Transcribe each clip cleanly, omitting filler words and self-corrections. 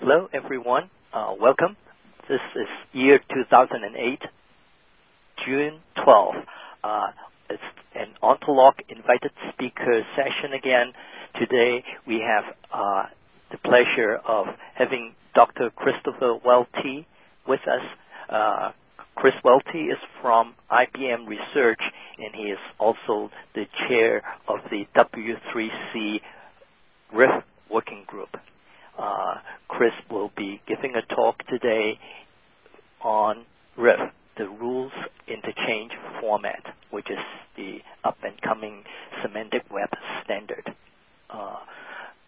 Hello, everyone. Welcome. This is year 2008, June 12. It's an OntoClean invited speaker session again. Today we have the pleasure of having Dr. Christopher Welty with us. Chris Welty is from IBM Research, and he is also the chair of the W3C RIF working group. Chris will be giving a talk today on RIF, the Rules Interchange Format, which is the up-and-coming Semantic Web standard.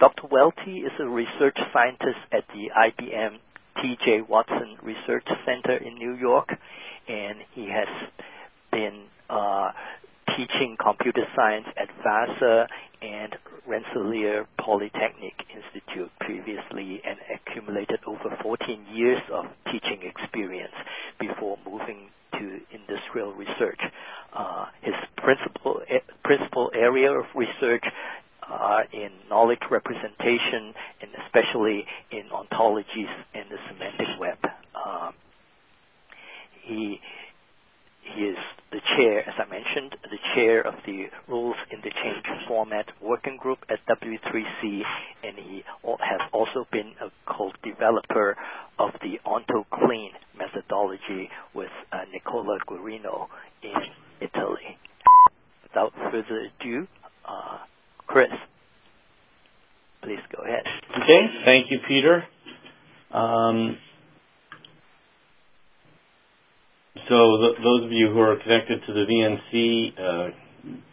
Dr. Welty is a research scientist at the IBM T.J. Watson Research Center in New York, and he has been teaching computer science at Vassar and Rensselaer Polytechnic Institute previously, and accumulated over 14 years of teaching experience before moving to industrial research. His principal area of research are in knowledge representation, and especially in ontologies and the semantic web. He is the chair, as I mentioned, the chair of the Rules Interchange Format Working Group at W3C, and he has also been a co-developer of the OntoClean methodology with Nicola Guarino in Italy. Without further ado, Chris, please go ahead. Okay, thank you, Peter. So those of you who are connected to the VNC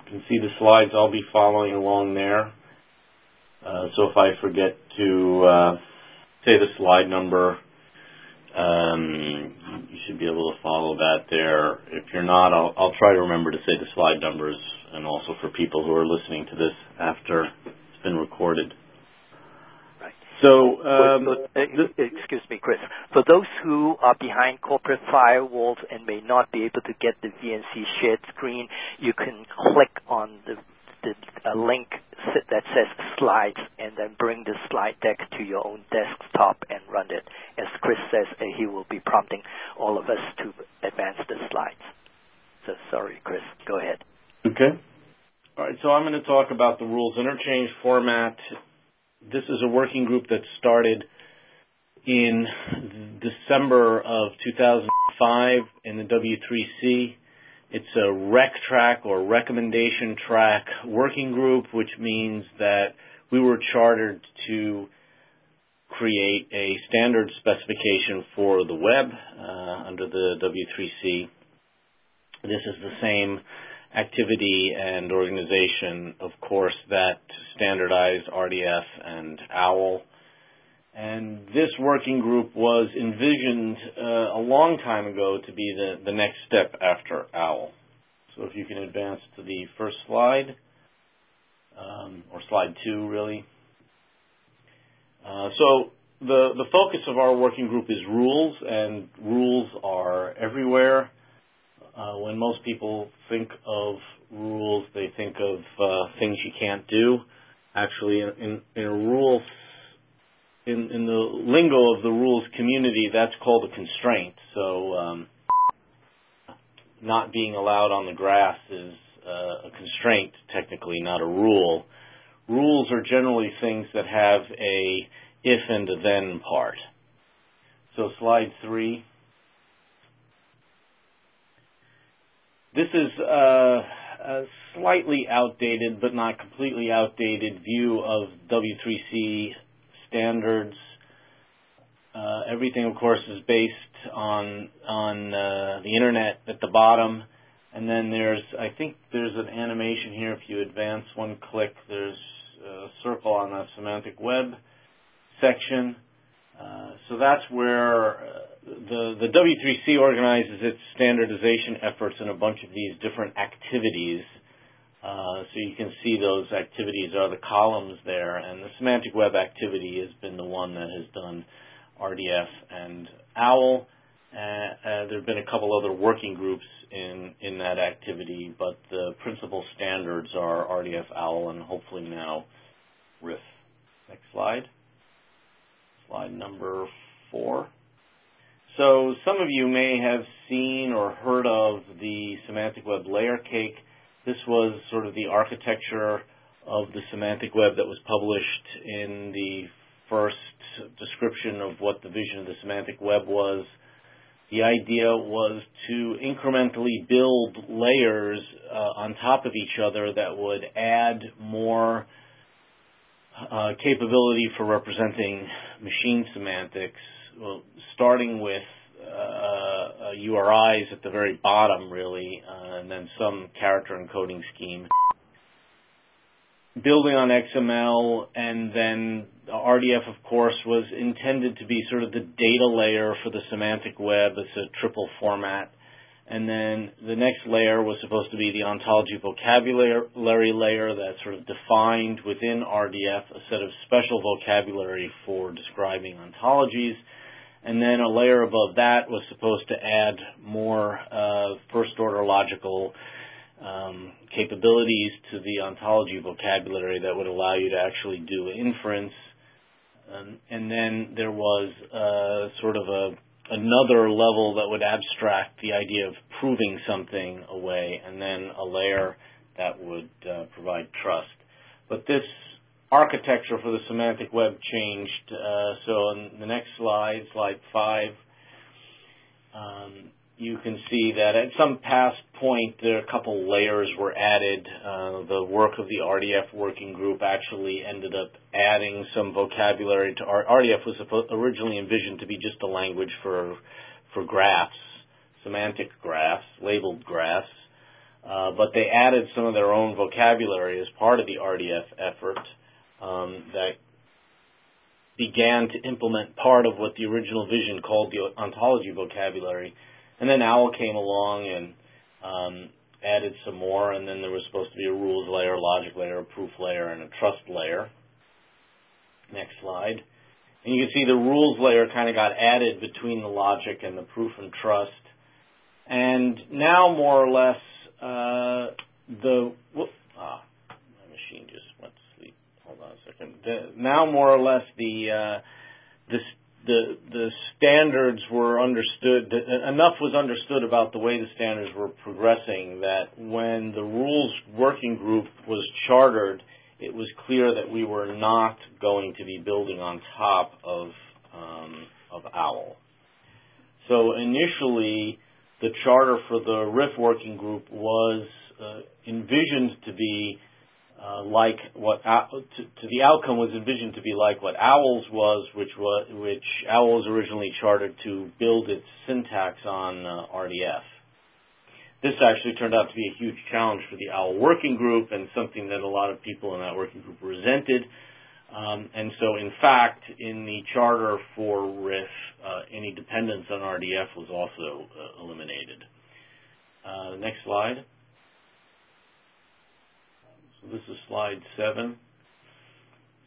can see the slides. I'll be following along there. So if I forget to say the slide number, you should be able to follow that there. If you're not, I'll try to remember to say the slide numbers, and also for people who are listening to this after it's been recorded. So, excuse me, Chris. For those who are behind corporate firewalls and may not be able to get the VNC shared screen, you can click on the link that says slides, and then bring the slide deck to your own desktop and run it. As Chris says, he will be prompting all of us to advance the slides. So sorry, Chris. Go ahead. Okay. All right. So I'm going to talk about the Rules Interchange Format. This is a working group that started in December of 2005 in the W3C. It's a rec track or recommendation track working group, which means that we were chartered to create a standard specification for the web under the W3C. This is the same activity and organization, of course, that standardized RDF and OWL. And this working group was envisioned a long time ago to be the next step after OWL. So if you can advance to the first slide, or slide two, really. So the focus of our working group is rules, and rules are everywhere. When most people think of rules, they think of things you can't do. Actually, in a rule, in the lingo of the rules community, that's called a constraint. So not being allowed on the grass is a constraint, technically, not a rule. Rules are generally things that have a if and a then part. So slide three. This is a slightly outdated, but not completely outdated, view of W3C standards. Everything, of course, is based on the internet at the bottom, and then I think there's an animation here. If you advance one click, there's a circle on the semantic web section. So that's where the W3C organizes its standardization efforts in a bunch of these different activities. So you can see those activities are the columns there, and the semantic web activity has been the one that has done RDF and OWL. There have been a couple other working groups in that activity, but the principal standards are RDF, OWL, and hopefully now RIF. Next slide. slide number 4. So some of you may have seen or heard of the Semantic Web layer cake. This was sort of the architecture of the Semantic Web that was published in the first description of what the vision of the Semantic Web was. The idea was to incrementally build layers on top of each other that would add more capability for representing machine semantics, well, starting with URIs at the very bottom, really, and then some character encoding scheme. Building on XML, and then RDF, of course, was intended to be sort of the data layer for the Semantic Web. It's a triple format. And then the next layer was supposed to be the ontology vocabulary layer that sort of defined within RDF a set of special vocabulary for describing ontologies. And then a layer above that was supposed to add more first-order logical capabilities to the ontology vocabulary that would allow you to actually do inference. And then there was sort of another level that would abstract the idea of proving something away, and then a layer that would provide trust. But this architecture for the Semantic Web changed. So on the next slide, slide 5, you can see that at some past point, there a couple layers were added. The work of the RDF working group actually ended up adding some vocabulary to RDF was originally envisioned to be just a language for graphs, semantic graphs, labeled graphs. But they added some of their own vocabulary as part of the RDF effort that began to implement part of what the original vision called the ontology vocabulary. And then OWL came along and added some more, and then there was supposed to be a rules layer, a logic layer, a proof layer, and a trust layer. Next slide. And you can see the rules layer kind of got added between the logic and the proof and trust. And now, more or less, my machine just went to sleep. Hold on a second. Now, more or less, the standards were understood, enough was understood about the way the standards were progressing that when the rules working group was chartered, it was clear that we were not going to be building on top of OWL. So initially, the charter for the RIF working group was envisioned to be like what to the outcome was envisioned to be like what OWL's was, which OWL was originally chartered to build its syntax on RDF. This actually turned out to be a huge challenge for the OWL working group and something that a lot of people in that working group resented. And so, in fact, in the charter for RIF, any dependence on RDF was also eliminated. Next slide. So this is slide 7.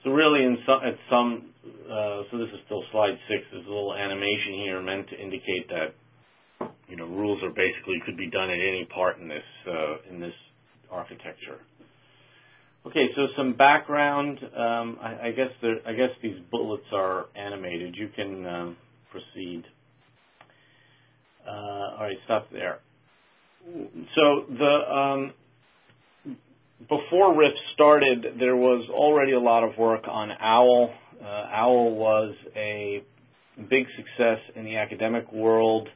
So really, so this is still slide 6. There's a little animation here meant to indicate that rules are basically could be done at any part in this architecture. Okay, so some background. I guess these bullets are animated. You can proceed. All right, stop there. So the before RIF started, there was already a lot of work on OWL. OWL was a big success in the academic world,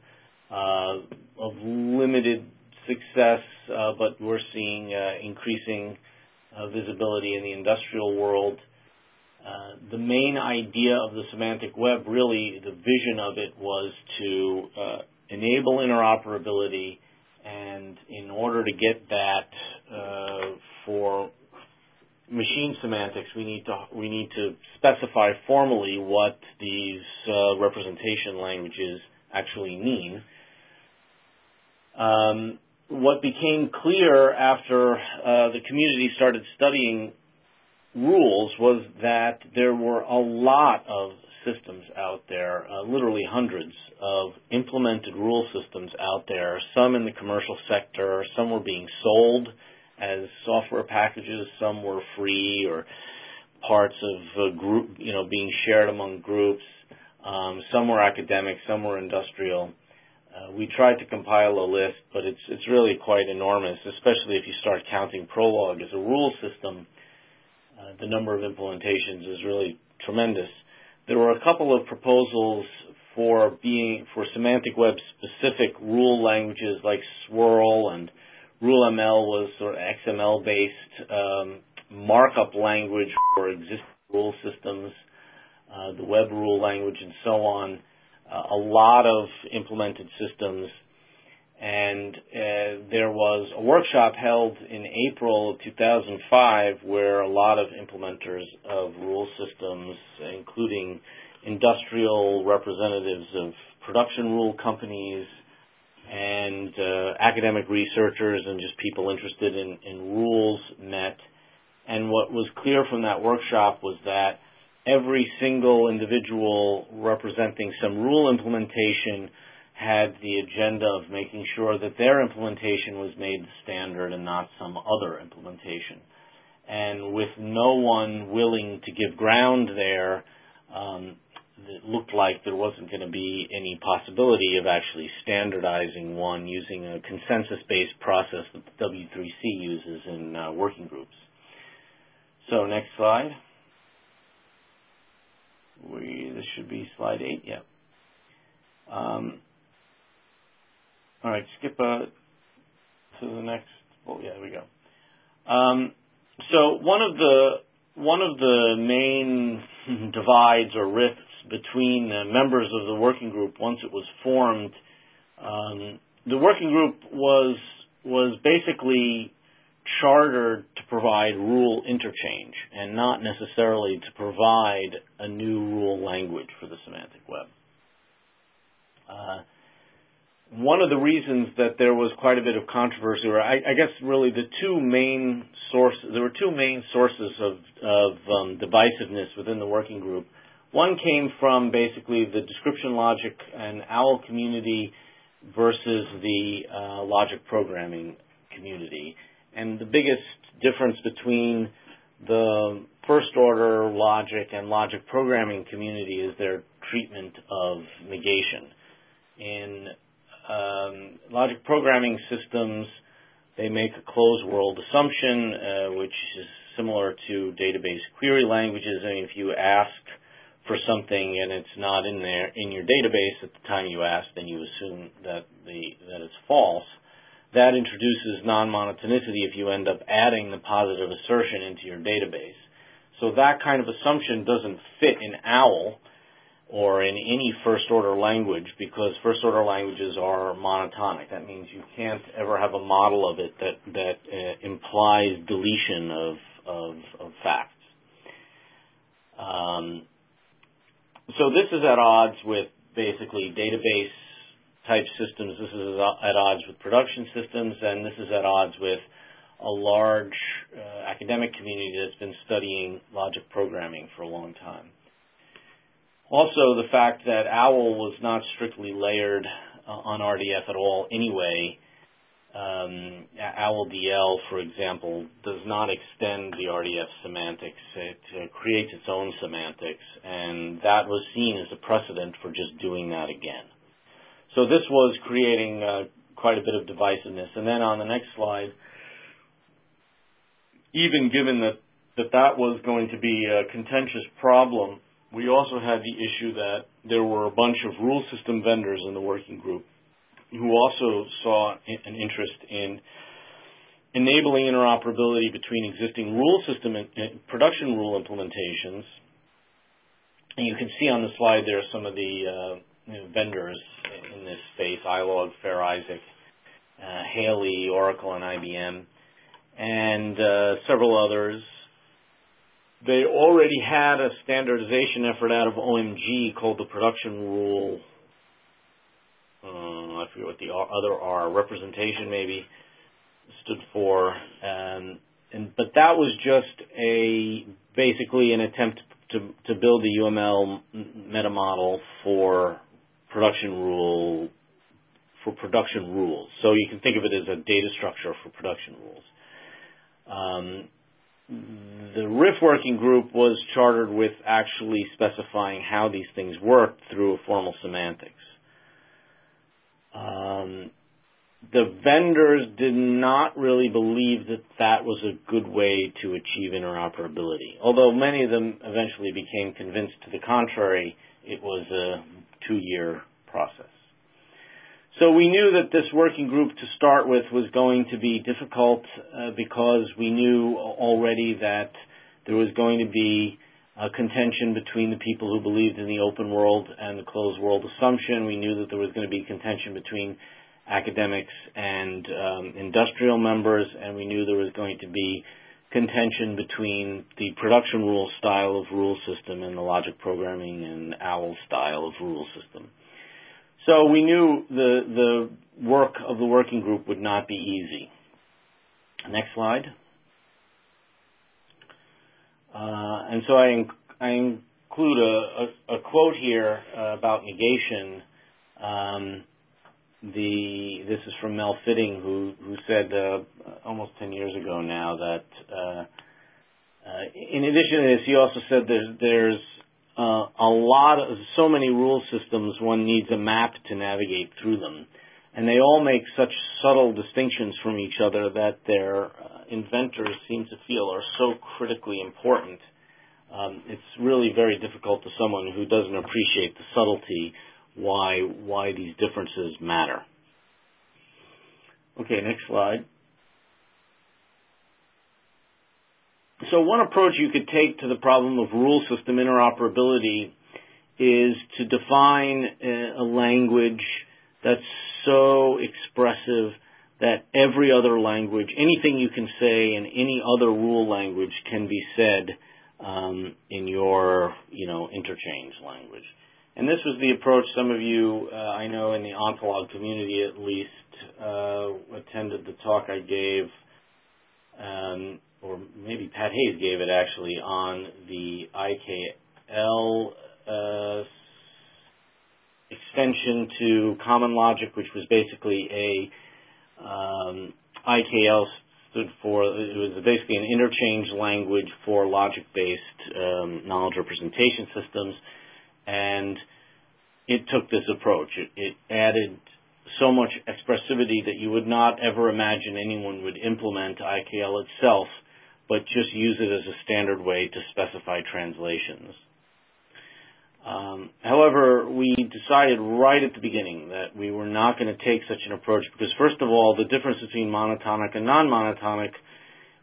of limited success, but we're seeing increasing visibility in the industrial world. The main idea of the Semantic Web, really the vision of it, was to enable interoperability. And in order to get that for machine semantics, we need to specify formally what these representation languages actually mean. What became clear after the community started studying rules was that there were a lot of systems out there, literally hundreds of implemented rule systems out there, some in the commercial sector, some were being sold as software packages, some were free, or parts of group, being shared among groups. Some were academic, some were industrial. We tried to compile a list, but it's really quite enormous, especially if you start counting Prolog as a rule system. The number of implementations is really tremendous. There were a couple of proposals for semantic web specific rule languages like SWRL, and RuleML was sort of XML based markup language for existing rule systems, the web rule language, and so on. A lot of implemented systems, and there was a workshop held in April of 2005 where a lot of implementers of rule systems, including industrial representatives of production rule companies and academic researchers and just people interested in rules, met. And what was clear from that workshop was that every single individual representing some rule implementation had the agenda of making sure that their implementation was made the standard and not some other implementation. And with no one willing to give ground there, it looked like there wasn't going to be any possibility of actually standardizing one using a consensus-based process that the W3C uses in working groups. So next slide. This should be slide 8, yeah. All right, skip to the next. Oh, yeah, there we go. So one of the main divides or rifts between the members of the working group once it was formed, the working group was basically chartered to provide rule interchange and not necessarily to provide a new rule language for the semantic web. One of the reasons that there was quite a bit of controversy, or I guess really there were two main sources of divisiveness within the working group. One came from basically the description logic and OWL community versus the logic programming community. And the biggest difference between the first-order logic and logic programming community is their treatment of negation. In logic programming systems, they make a closed-world assumption, which is similar to database query languages. I mean, if you ask for something and it's not in your database at the time you ask, then you assume that it's false. That introduces non-monotonicity if you end up adding the positive assertion into your database. So that kind of assumption doesn't fit in OWL or in any first-order language, because first-order languages are monotonic. That means you can't ever have a model of it that implies deletion of facts. So this is at odds with basically database type systems, this is at odds with production systems, and this is at odds with a large academic community that's been studying logic programming for a long time. Also, the fact that OWL was not strictly layered on RDF at all anyway. OWL DL, for example, does not extend the RDF semantics. It creates its own semantics, and that was seen as a precedent for just doing that again. So this was creating quite a bit of divisiveness. And then on the next slide, even given that was going to be a contentious problem, we also had the issue that there were a bunch of rule system vendors in the working group who also saw an interest in enabling interoperability between existing rule system and production rule implementations. And you can see on the slide there some of the vendors in this space, iLog, Fair Isaac, Haley, Oracle, and IBM, and several others. They already had a standardization effort out of OMG called the Production Rule, I forget what the other R, representation maybe, stood for. But that was just basically an attempt to build the UML meta model for production rules. So you can think of it as a data structure for production rules. the RIF working group was chartered with actually specifying how these things worked through formal semantics. The vendors did not really believe that that was a good way to achieve interoperability. Although many of them eventually became convinced to the contrary, it was a two-year process. So we knew that this working group to start with was going to be difficult because we knew already that there was going to be a contention between the people who believed in the open world and the closed world assumption. We knew that there was going to be contention between academics and industrial members, and we knew there was going to be contention between the production rule style of rule system and the logic programming and OWL style of rule system. So we knew the work of the working group would not be easy. Next slide. And so I include a quote here about negation. This is from Mel Fitting, who said almost 10 years ago now that in addition to this, he also said there's a lot of so many rule systems, one needs a map to navigate through them, and they all make such subtle distinctions from each other that their inventors seem to feel are so critically important. It's really very difficult to someone who doesn't appreciate the subtlety why these differences matter. Okay, next slide. So one approach you could take to the problem of rule system interoperability is to define a language that's so expressive that every other language, anything you can say in any other rule language can be said in your, interchange language. And this was the approach some of you, I know in the Ontolog community at least, attended the talk I gave or maybe Pat Hayes gave it actually on the IKL extension to Common Logic, which was basically a IKL stood for, it was basically an interchange language for logic-based knowledge representation systems, and it took this approach. It added so much expressivity that you would not ever imagine anyone would implement IKL itself, but just use it as a standard way to specify translations. However, we decided right at the beginning that we were not going to take such an approach because, first of all, the difference between monotonic and non-monotonic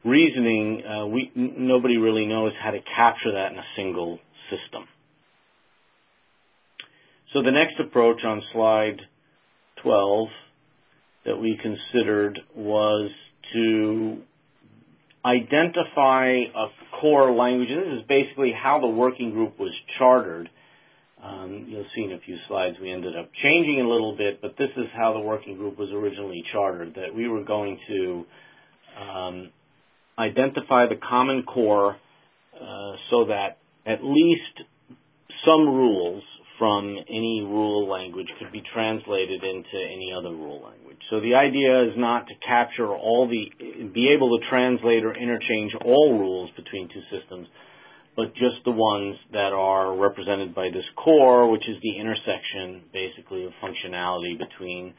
reasoning, nobody really knows how to capture that in a single system. So the next approach on slide 12 that we considered was to identify a core language, and this is basically how the working group was chartered. You'll see in a few slides we ended up changing a little bit, but this is how the working group was originally chartered, that we were going to identify the common core so that at least some rules from any rule language could be translated into any other rule language. So the idea is not to capture be able to translate or interchange all rules between two systems, but just the ones that are represented by this core, which is the intersection, basically, of functionality between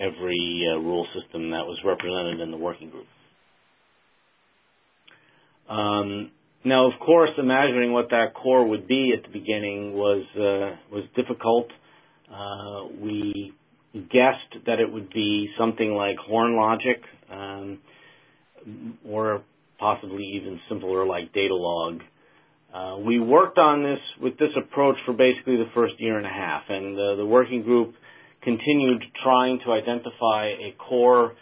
every rule system that was represented in the working group. Now, of course, imagining what that core would be at the beginning was difficult. We guessed that it would be something like horn logic, or possibly even simpler like data log. We worked on this with this approach for basically the first year and a half, and the working group continued trying to identify a core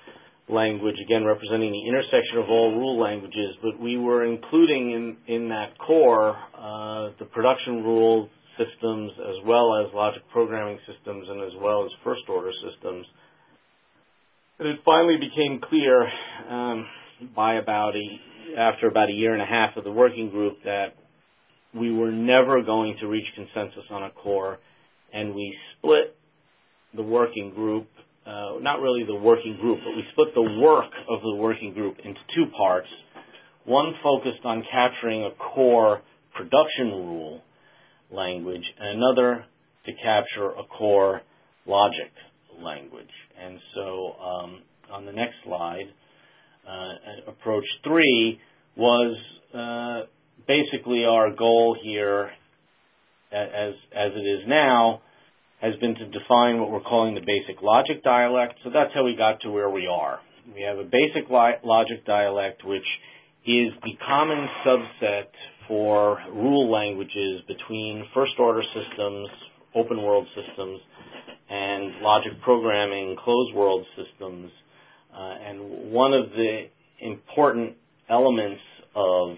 language, again, representing the intersection of all rule languages, but we were including in that core the production rule systems as well as logic programming systems and as well as first-order systems. And it finally became clear after about a year and a half of the working group that we were never going to reach consensus on a core, and we split the working group. Not really the working group, but we split the work of the working group into two parts. One focused on capturing a core production rule language, and another to capture a core logic language. And so on the next slide, approach three was basically our goal here, as it is now, has been to define what we're calling the basic logic dialect. So that's how we got to where we are. We have a basic logic dialect, which is the common subset for rule languages between first-order systems, open-world systems, and logic programming, closed-world systems. And one of the important elements of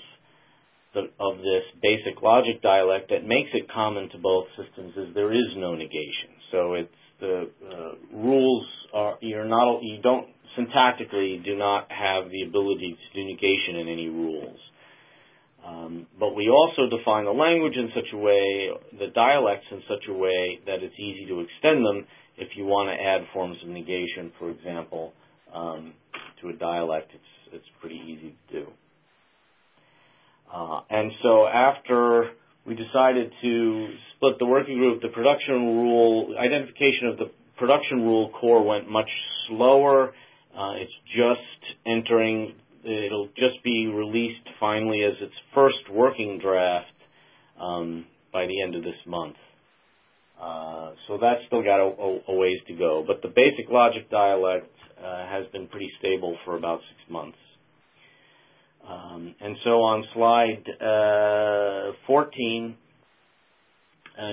this basic logic dialect that makes it common to both systems is there is no negation. So it's the rules are you don't syntactically do not have the ability to do negation in any rules. But we also define the language in such a way, the dialects in such a way that it's easy to extend them if you want to add forms of negation, for example, to a dialect. It's pretty easy to do. And so after we decided to split the working group, the production rule, identification of the production rule core went much slower. It's just entering, it'll just be released finally as its first working draft by the end of this month. So that's still got a ways to go. But the basic logic dialect has been pretty stable for about 6 months. And so on slide 14,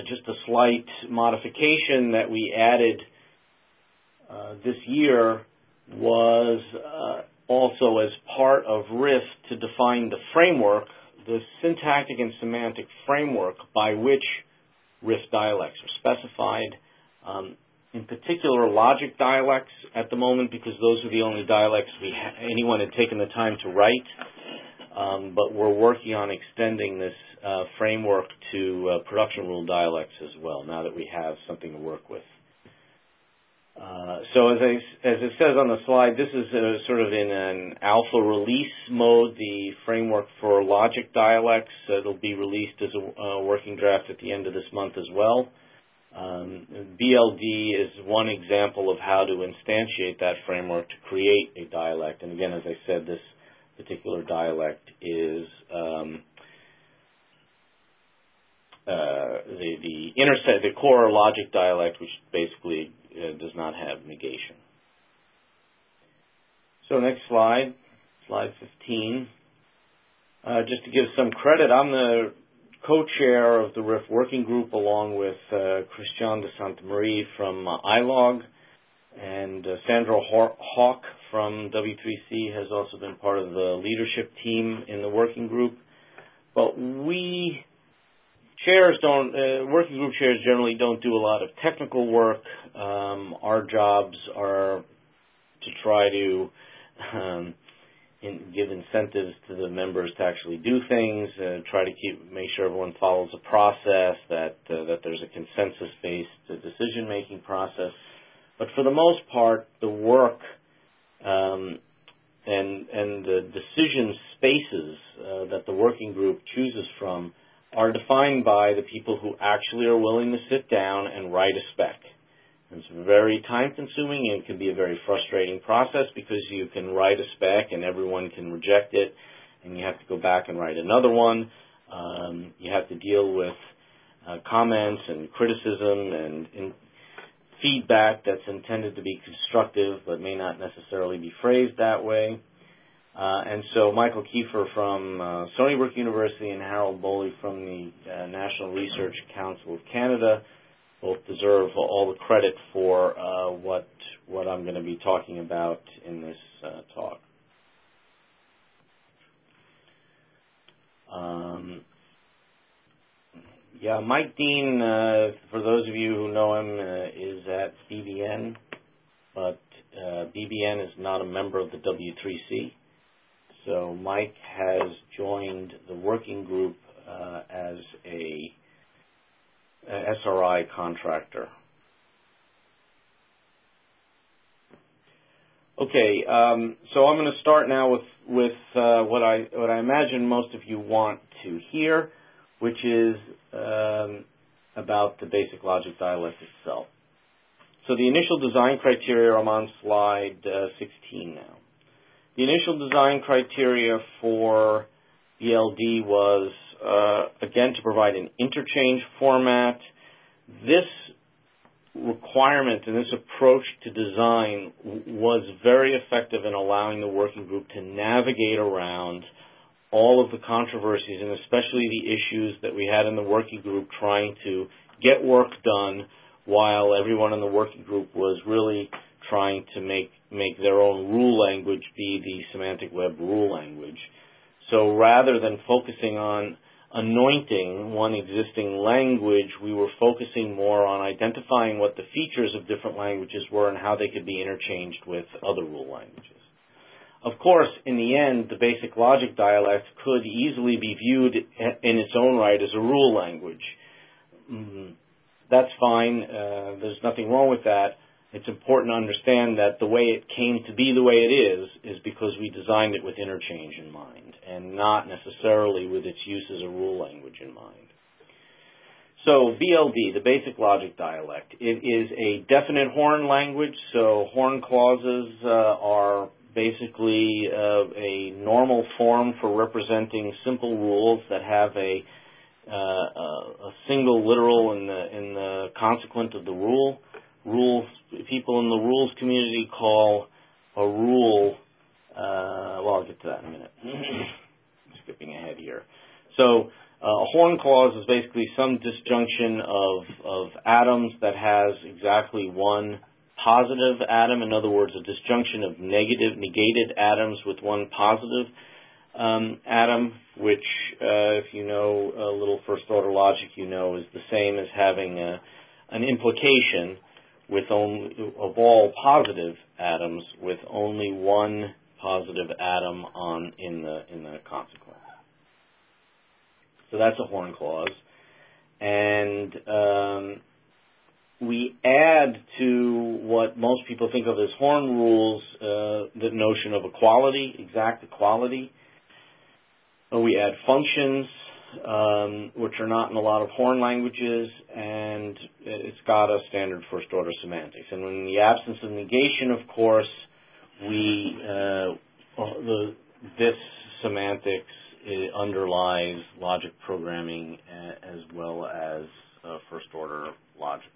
just a slight modification that we added this year was also as part of RIF to define the framework, the syntactic and semantic framework by which RIF dialects are specified. In particular, logic dialects at the moment, because those are the only dialects anyone had taken the time to write. But we're working on extending this framework to production rule dialects as well, now that we have something to work with. So as it says on the slide, this is sort of in an alpha release mode, the framework for logic dialects. It'll be released as a working draft at the end of this month as well. BLD is one example of how to instantiate that framework to create a dialect. And again, as I said, this particular dialect is the core logic dialect, which basically does not have negation. So next slide, slide 15. Just to give some credit, I'm the co-chair of the RIF working group along with Christian de Santamarie from iLog, and Sandra Hawk from W3C has also been part of the leadership team in the working group. But we chairs don't, working group chairs generally don't do a lot of technical work. Our jobs are to try to give incentives to the members to actually do things, try to make sure everyone follows a process, that there's a consensus-based decision-making process. But for the most part, the work and the decision spaces that the working group chooses from are defined by the people who actually are willing to sit down and write a spec. It's very time-consuming, and it can be a very frustrating process because you can write a spec and everyone can reject it, and you have to go back and write another one. You have to deal with comments and criticism and feedback that's intended to be constructive but may not necessarily be phrased that way. And so Michael Kiefer from Stony Brook University and Harold Boley from the National Research Council of Canada both deserve all the credit for what I'm going to be talking about in this talk. Yeah, Mike Dean, for those of you who know him, is at BBN, but BBN is not a member of the W3C. So Mike has joined the working group as a SRI contractor. Okay, so I'm going to start now with what I imagine most of you want to hear, which is about the basic logic dialect itself. So the initial design criteria, I'm on slide 16 now. The initial design criteria for BLD was, again, to provide an interchange format. This requirement and this approach to design was very effective in allowing the working group to navigate around all of the controversies and especially the issues that we had in the working group trying to get work done while everyone in the working group was really trying to make their own rule language be the Semantic Web rule language. So rather than focusing on anointing one existing language, we were focusing more on identifying what the features of different languages were and how they could be interchanged with other rule languages. Of course, in the end, the basic logic dialect could easily be viewed in its own right as a rule language. That's fine. There's nothing wrong with that. It's important to understand that the way it came to be the way it is because we designed it with interchange in mind and not necessarily with its use as a rule language in mind. So BLD, the basic logic dialect, it is a definite horn language, so horn clauses are basically a normal form for representing simple rules that have a single literal in the consequent of the rule. Rules, people in the rules community call a rule, well, I'll get to that in a minute. Skipping ahead here. So a horn clause is basically some disjunction of atoms that has exactly one positive atom. In other words, a disjunction of negated atoms with one positive atom, which if you know a little first order logic, you know is the same as having an implication with only, of all positive atoms, with only one positive atom in the consequence. So that's a horn clause, and we add to what most people think of as horn rules the notion of equality, exact equality. We add functions, which are not in a lot of horn languages, and it's got a standard first-order semantics. And in the absence of negation, of course, this semantics underlies logic programming as well as first-order logic.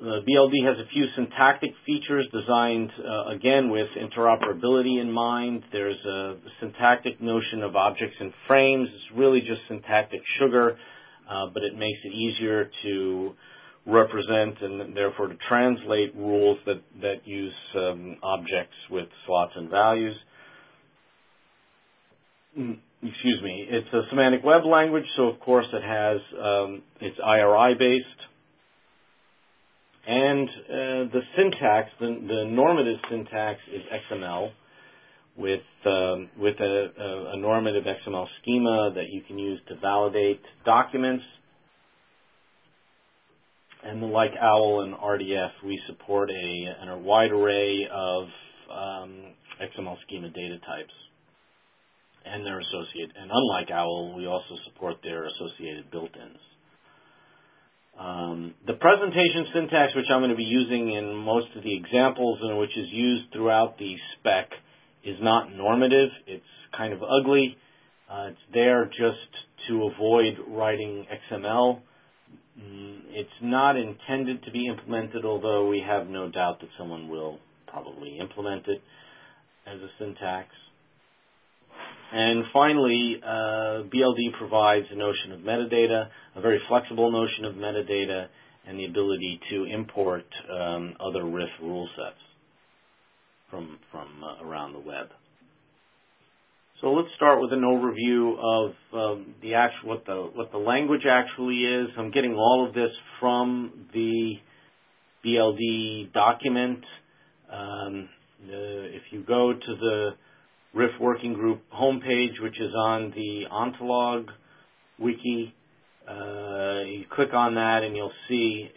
The BLD has a few syntactic features designed, again, with interoperability in mind. There's a syntactic notion of objects and frames. It's really just syntactic sugar, but it makes it easier to represent and therefore to translate rules that use objects with slots and values. Excuse me. It's a semantic web language, so, of course, it has it's IRI-based. And the syntax, the normative syntax is XML with a normative XML schema that you can use to validate documents. And like OWL and RDF, we support a wide array of XML schema data types and their associated. And unlike OWL, we also support their associated built-ins. The presentation syntax, which I'm going to be using in most of the examples and which is used throughout the spec, is not normative. It's kind of ugly. It's there just to avoid writing XML. It's not intended to be implemented, although we have no doubt that someone will probably implement it as a syntax. And finally, BLD provides a notion of metadata, a very flexible notion of metadata, and the ability to import other RIF rule sets from around the web. So let's start with an overview of what the language actually is. I'm getting all of this from the BLD document. If you go to the RIF Working Group homepage, which is on the OntoClean wiki. You click on that, and you'll see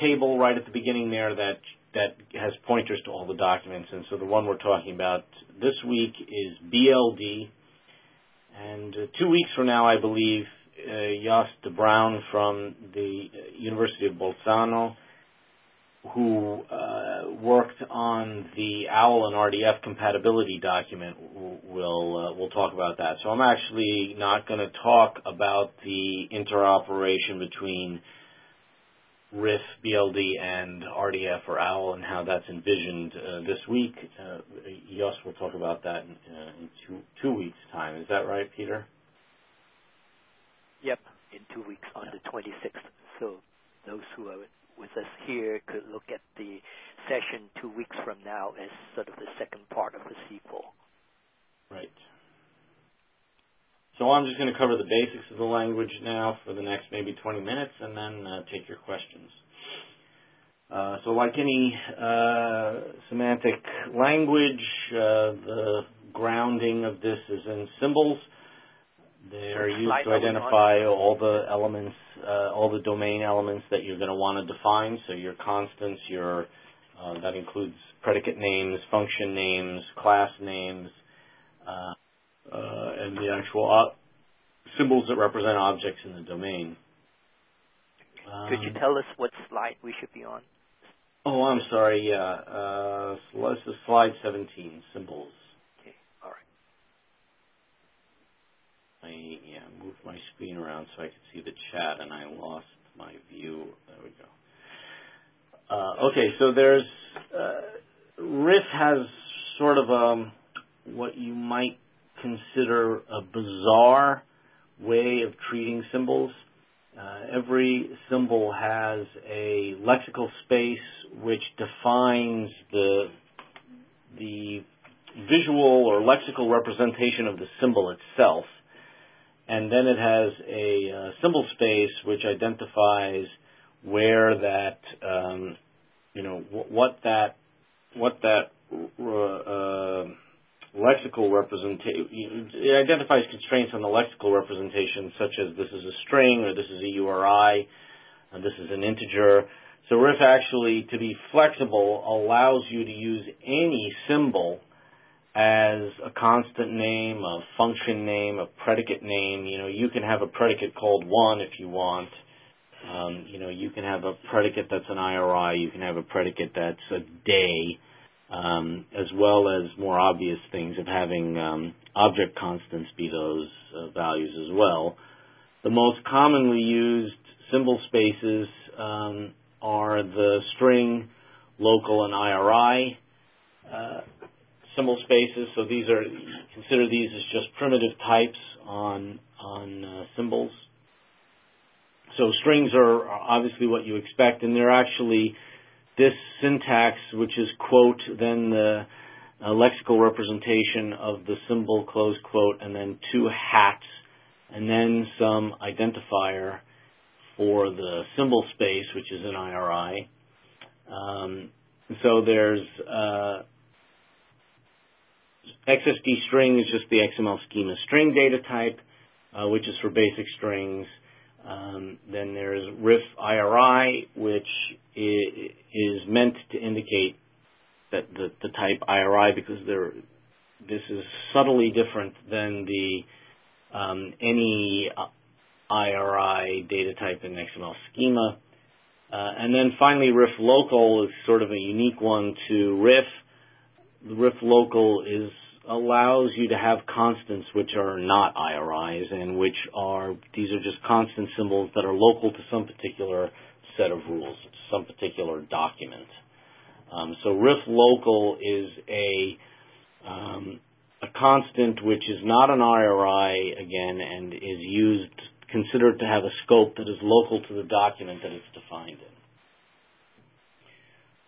table right at the beginning there that has pointers to all the documents. And so the one we're talking about this week is BLD. And 2 weeks from now, I believe, Jos de Bruijn from the University of Bolzano, who worked on the OWL and RDF compatibility document, will talk about that. So I'm actually not going to talk about the interoperation between RIF, BLD, and RDF or OWL and how that's envisioned this week. Jos will talk about that in two weeks' time. Is that right, Peter? Yep, in 2 weeks on the 26th. So those who are with us here could look at the session 2 weeks from now as sort of the second part of the sequel. Right. So I'm just going to cover the basics of the language now for the next maybe 20 minutes and then take your questions. So like any semantic language, the grounding of this is in symbols. They are used to identify all the elements, all the domain elements that you're going to want to define. So your constants, your that includes predicate names, function names, class names, and the actual symbols that represent objects in the domain. Could you tell us what slide we should be on? Oh, I'm sorry. Yeah, this is slide 17, symbols. Yeah, moved my screen around so I could see the chat, and I lost my view. There we go. Okay, so there's RIF has sort of what you might consider a bizarre way of treating symbols. Every symbol has a lexical space which defines the visual or lexical representation of the symbol itself. And then it has a symbol space which identifies where that, lexical representation, it identifies constraints on the lexical representation, such as this is a string or this is a URI, and this is an integer. So RIF actually, to be flexible, allows you to use any symbol as a constant name, a function name, a predicate name. You know, you can have a predicate called one if you want. You know, you can have a predicate that's an IRI. You can have a predicate that's a day, as well as more obvious things of having object constants be those values as well. The most commonly used symbol spaces are the string, local, and IRI. Symbol spaces. So these are, consider these as just primitive types on symbols. So strings are obviously what you expect, and they're actually this syntax, which is quote, then the lexical representation of the symbol, close quote, and then two hats, and then some identifier for the symbol space, which is an IRI. So there's XSD string is just the XML schema string data type, which is for basic strings. Then there's RIF IRI, which is meant to indicate that the type IRI, because this is subtly different than the any IRI data type in XML schema. And then finally, RIF local is sort of a unique one to RIF. The RIF local allows you to have constants which are not IRIs and these are just constant symbols that are local to some particular set of rules, some particular document. So RIF local is a constant which is not an IRI again and is considered to have a scope that is local to the document that it's defined in.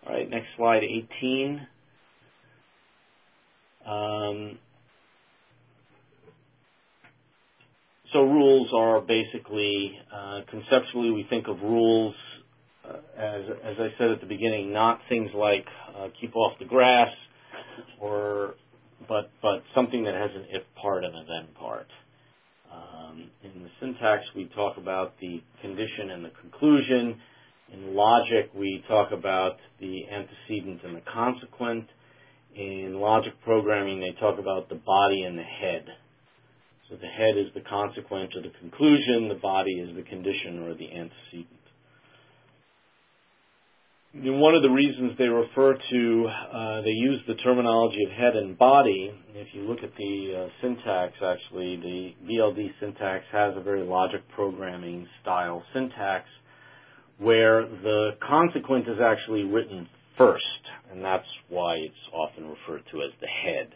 All right, next slide, 18. So rules are basically, conceptually we think of rules, as I said at the beginning, not things like keep off the grass, but something that has an if part and a then part. In the syntax we talk about the condition and the conclusion. In logic, we talk about the antecedent and the consequent. In logic programming, they talk about the body and the head. So the head is the consequent or the conclusion. The body is the condition or the antecedent. And one of the reasons they refer to, they use the terminology of head and body. If you look at the syntax, actually, the BLD syntax has a very logic programming style syntax where the consequent is actually written first, and that's why it's often referred to as the head.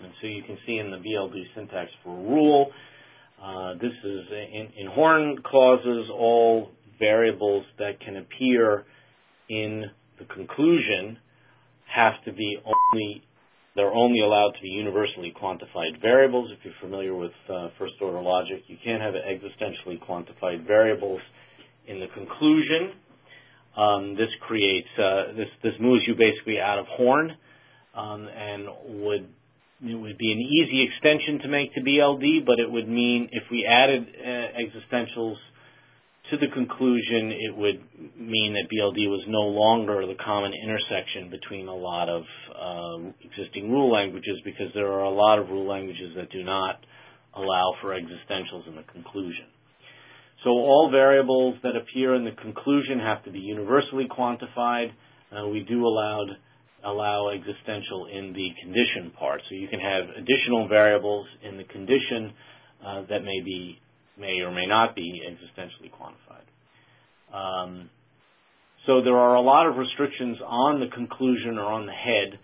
And so you can see in the BLD syntax for rule, this is in horn clauses, all variables that can appear in the conclusion have to be only, they're only allowed to be universally quantified variables. If you're familiar with first order logic, you can't have existentially quantified variables in the conclusion. This creates, this moves you basically out of horn, and it would be an easy extension to make to BLD, but it would mean if we added existentials to the conclusion, it would mean that BLD was no longer the common intersection between a lot of existing rule languages, because there are a lot of rule languages that do not allow for existentials in the conclusion. So all variables that appear in the conclusion have to be universally quantified. We do allow existential in the condition part. So you can have additional variables in the condition that may or may not be existentially quantified. So there are a lot of restrictions on the conclusion or on the head.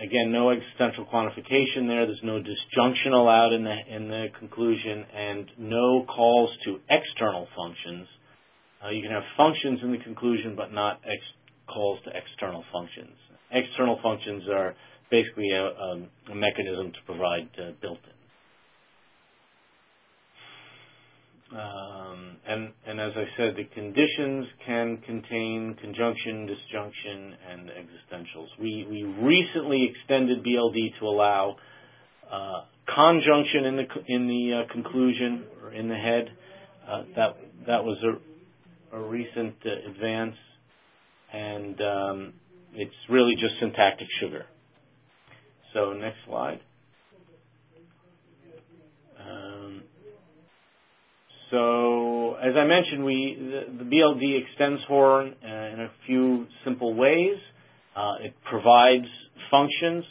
Again, no existential quantification there. There's no disjunction allowed in the conclusion, and no calls to external functions. You can have functions in the conclusion, but not calls to external functions. External functions are basically a mechanism to provide built-in. And as I said, the conditions can contain conjunction, disjunction, and existentials. We recently extended BLD to allow conjunction in the conclusion or in the head. That was a recent advance, and it's really just syntactic sugar. So next slide. So, as I mentioned, the BLD extends horn in a few simple ways. It provides functions.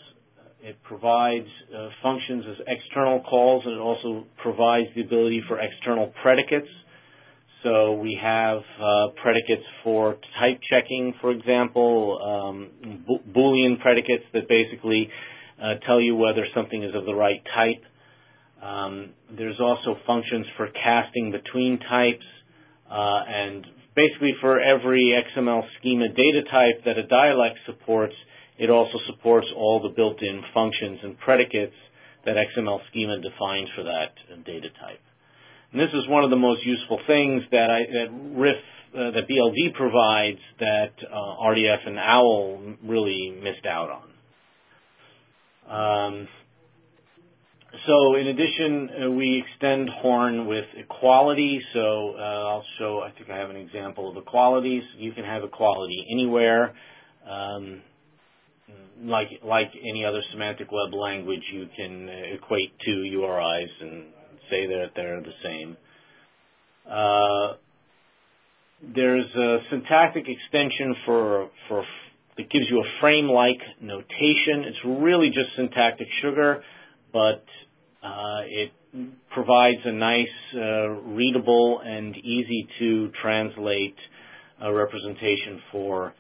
It provides functions as external calls, and it also provides the ability for external predicates. So we have predicates for type checking, for example, Boolean predicates that basically tell you whether something is of the right type. There's also functions for casting between types, and basically for every XML schema data type that a dialect supports, it also supports all the built-in functions and predicates that XML schema defines for that data type. And this is one of the most useful things that BLD provides that RDF and OWL really missed out on. So in addition, we extend horn with equality. So I'll show, I think I have an example of equalities. You can have equality anywhere. Like any other semantic web language, you can equate two URIs and say that they're the same. There's a syntactic extension for that gives you a frame-like notation. It's really just syntactic sugar, but it provides a nice, readable, and easy-to-translate representation for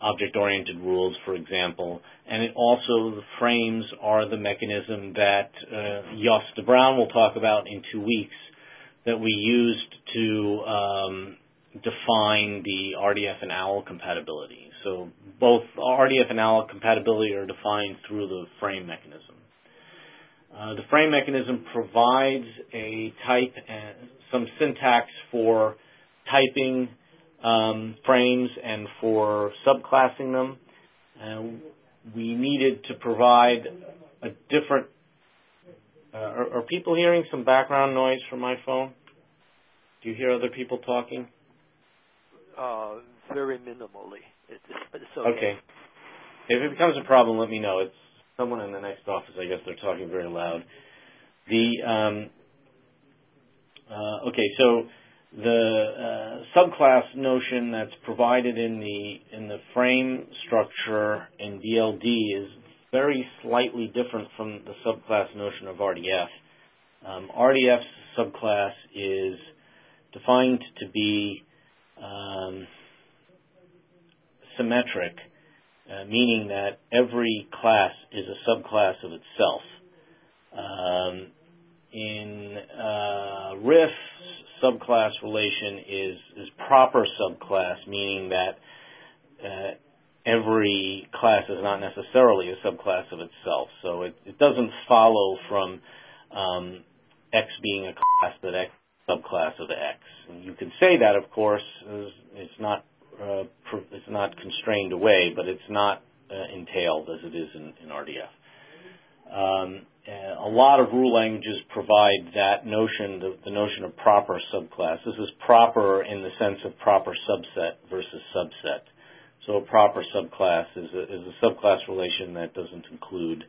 object-oriented rules, for example. And it also, the frames are the mechanism that Jos de Bruijn will talk about in 2 weeks that we used to define the RDF and OWL compatibility. So both RDF and OWL compatibility are defined through the frame mechanism. The frame mechanism provides a type and some syntax for typing frames and for subclassing them. We needed to provide a different... are people hearing some background noise from my phone? Do you hear other people talking? Very minimally. It's okay. Okay. If it becomes a problem, let me know. It's someone in the next office. I guess they're talking very loud. The okay, so the subclass notion that's provided in the frame structure in BLD is very slightly different from the subclass notion of RDF. RDF's subclass is defined to be symmetric, meaning that every class is a subclass of itself. In RIF's subclass relation is proper subclass, meaning that every class is not necessarily a subclass of itself. So it doesn't follow from X being a class that X subclass of X. And you can say that, of course, it's not constrained away, but it's not entailed as it is in RDF. A lot of rule languages provide that notion, the notion of proper subclass. This is proper in the sense of proper subset versus subset. So a proper subclass is a subclass relation that doesn't include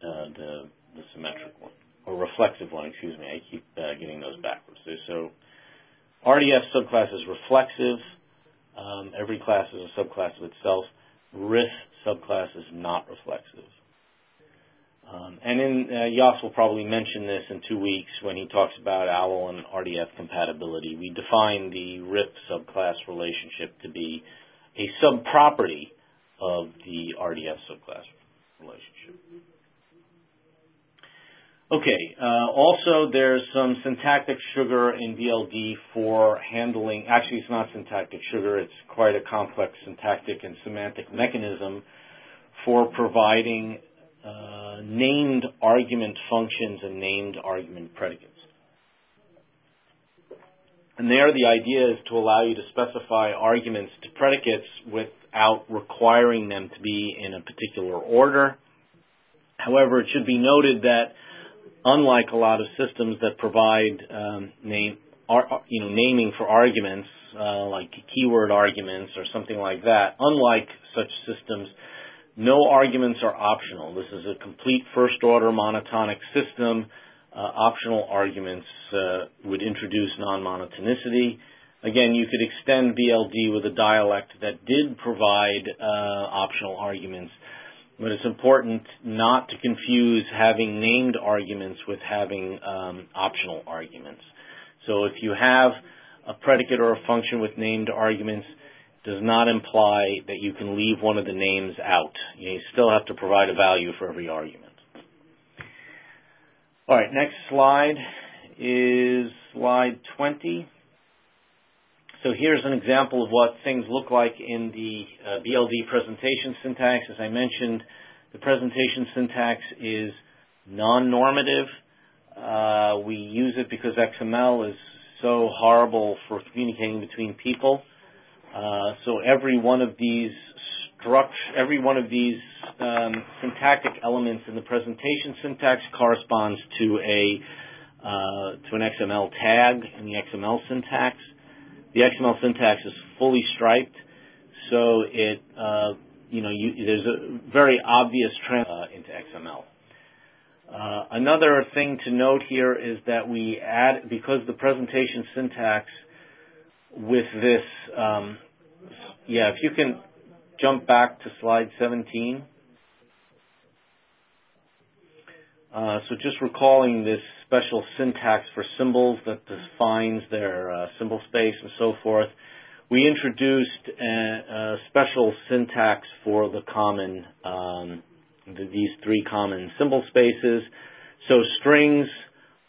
the symmetric one, or reflexive one, excuse me. I keep getting those backwards. So RDF subclass is reflexive. Every class is a subclass of itself. RIF subclass is not reflexive. And Jos will probably mention this in 2 weeks when he talks about OWL and RDF compatibility. We define the RIF subclass relationship to be a subproperty of the RDF subclass relationship. Okay, also there's some syntactic sugar in BLD for handling, actually it's not syntactic sugar, it's quite a complex syntactic and semantic mechanism for providing named argument functions and named argument predicates. And there the idea is to allow you to specify arguments to predicates without requiring them to be in a particular order. However, it should be noted that unlike a lot of systems that provide naming for arguments, like keyword arguments or something like that, unlike such systems, no arguments are optional. This is a complete first-order monotonic system. Optional arguments would introduce non-monotonicity. Again, you could extend BLD with a dialect that did provide optional arguments. But it's important not to confuse having named arguments with having optional arguments. So if you have a predicate or a function with named arguments, it does not imply that you can leave one of the names out. You still have to provide a value for every argument. All right, next slide is slide 20. So here's an example of what things look like in the BLD presentation syntax. As I mentioned, the presentation syntax is non-normative. We use it because XML is so horrible for communicating between people. So every one of these syntactic elements in the presentation syntax corresponds to an XML tag in the XML syntax. The XML syntax is fully striped, so it there's a very obvious trend into XML. Another thing to note here is that we add, because the presentation syntax with this, if you can jump back to slide 17. So just recalling this special syntax for symbols that defines their symbol space and so forth, we introduced a special syntax for the common, these three common symbol spaces. So strings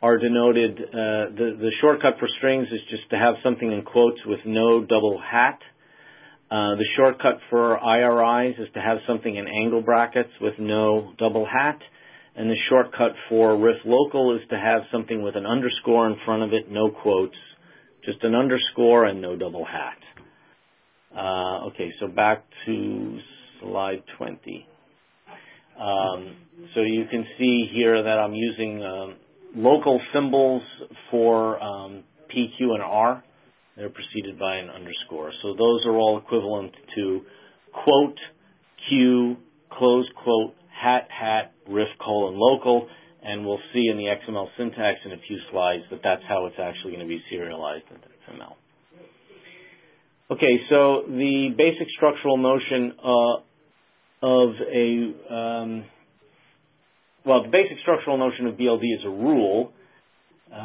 are denoted, the shortcut for strings is just to have something in quotes with no double hat. The shortcut for IRIs is to have something in angle brackets with no double hat. And the shortcut for RIF local is to have something with an underscore in front of it, no quotes, just an underscore and no double hat. Okay, so back to slide 20. So you can see here that I'm using local symbols for P, Q, and R. They're preceded by an underscore. So those are all equivalent to quote, Q, close quote, hat, hat, ref, colon, local. And we'll see in the XML syntax in a few slides that that's how it's actually going to be serialized into XML. Okay, so the basic structural notion the basic structural notion of BLD is a rule.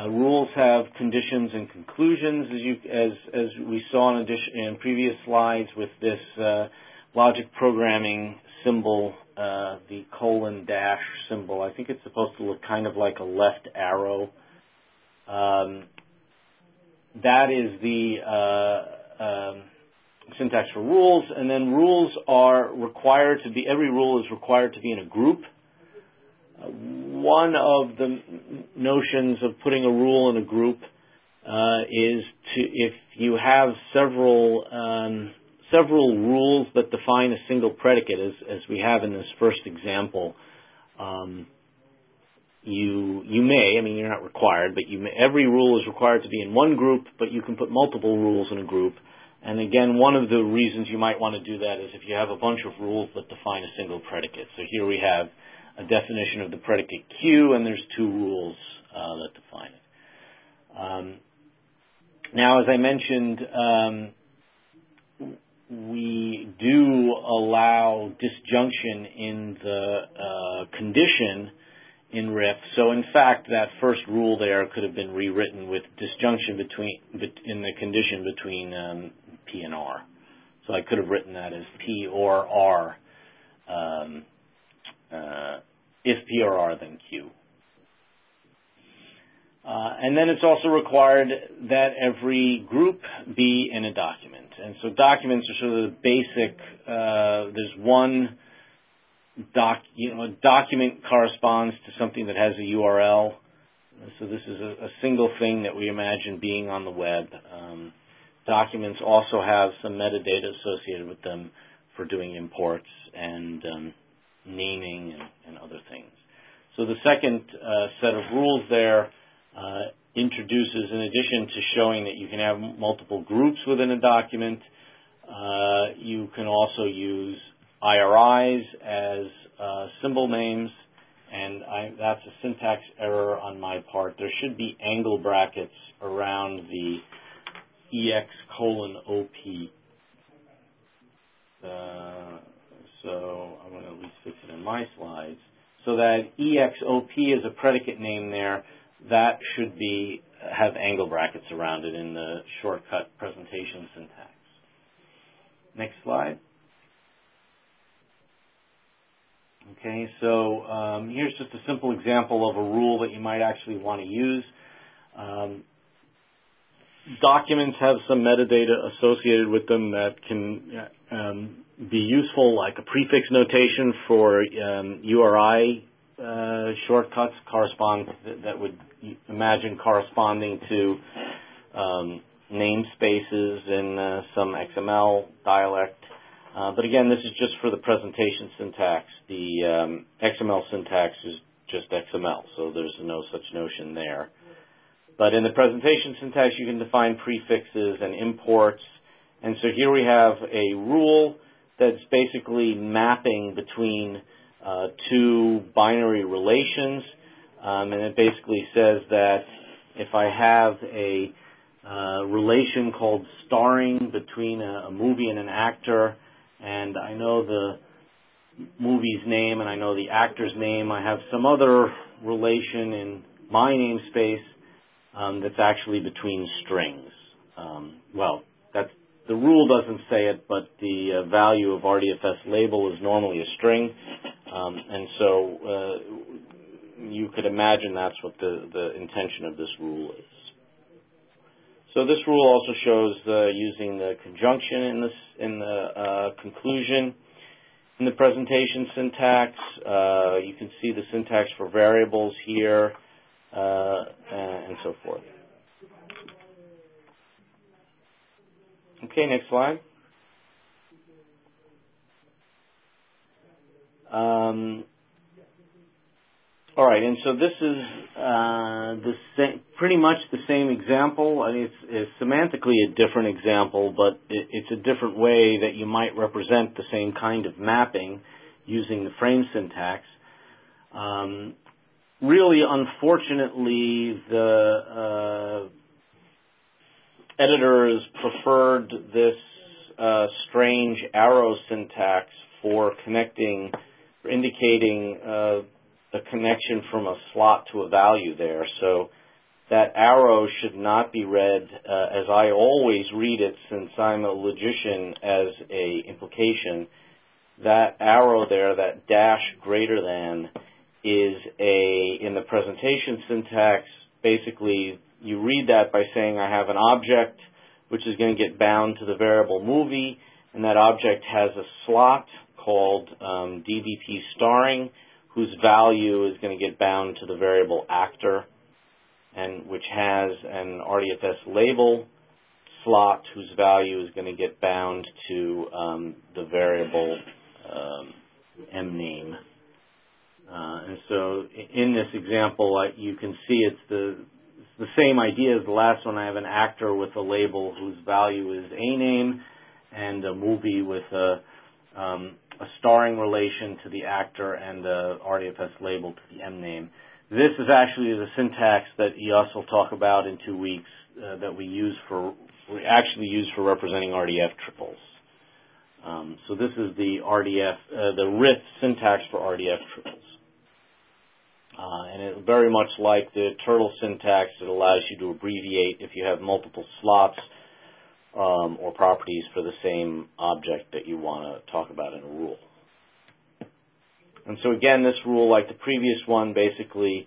Rules have conditions and conclusions, as we saw in previous slides with this logic programming symbol, the colon dash symbol. I think it's supposed to look kind of like a left arrow. That is the syntax for rules, and then rules are required to be, every rule is required to be in a group. One of the notions of putting a rule in a group is to, if you have several rules that define a single predicate, as we have in this first example, you may, I mean, you're not required, but you may, every rule is required to be in one group, but you can put multiple rules in a group. And again, one of the reasons you might want to do that is if you have a bunch of rules that define a single predicate. So here we have a definition of the predicate Q, and there's two rules that define it. Now, as I mentioned, we do allow disjunction in the condition in RIF. So in fact, that first rule there could have been rewritten with disjunction in the condition between P and R. So I could have written that as P or R. If P or R, then Q. And then it's also required that every group be in a document. And so documents are sort of the basic, there's one a document corresponds to something that has a URL. So this is a single thing that we imagine being on the web. Documents also have some metadata associated with them for doing imports and naming and other things. So the second set of rules there introduces, in addition to showing that you can have multiple groups within a document, you can also use IRIs as symbol names, and that's a syntax error on my part. There should be angle brackets around the EX:OP. So I'm going to at least fix it in my slides. So that EXOP is a predicate name there. That should be have angle brackets around it in the shortcut presentation syntax. Next slide. Okay, so here's just a simple example of a rule that you might actually want to use. Documents have some metadata associated with them that can be useful, like a prefix notation for URI shortcuts that would imagine corresponding to namespaces in some XML dialect. But again, this is just for the presentation syntax. The XML syntax is just XML, so there's no such notion there. But in the presentation syntax, you can define prefixes and imports. And so here we have a rule that's basically mapping between two binary relations. And it basically says that if I have a relation called starring between a movie and an actor, and I know the movie's name and I know the actor's name, I have some other relation in my namespace that's actually between strings. Well, that's the rule doesn't say it, but the value of RDFS label is normally a string, and so you could imagine that's what the intention of this rule is. So this rule also shows using the conjunction in the conclusion. In the presentation syntax, you can see the syntax for variables here and so forth. Okay, next slide. All right, and so this is pretty much the same example. I mean, it's semantically a different example, but it's a different way that you might represent the same kind of mapping using the frame syntax. Really, unfortunately, the editors preferred this strange arrow syntax for connecting, for indicating a connection from a slot to a value there. So that arrow should not be read as I always read it, since I'm a logician, as a implication. That arrow there, that dash greater than, is in the presentation syntax, basically you read that by saying I have an object which is going to get bound to the variable movie, and that object has a slot called DBP starring, whose value is going to get bound to the variable actor, and which has an RDFS label slot whose value is going to get bound to the variable mname. And so in this example, you can see it's the same idea as the last one. I have an actor with a label whose value is a name, and a movie with a starring relation to the actor and the RDFS label to the M name. This is actually the syntax that Jos will talk about in 2 weeks that we actually use for representing RDF triples. So this is the RDF, the RIF syntax for RDF triples. And it's very much like the turtle syntax. It allows you to abbreviate if you have multiple slots or properties for the same object that you want to talk about in a rule. And so again, this rule, like the previous one, basically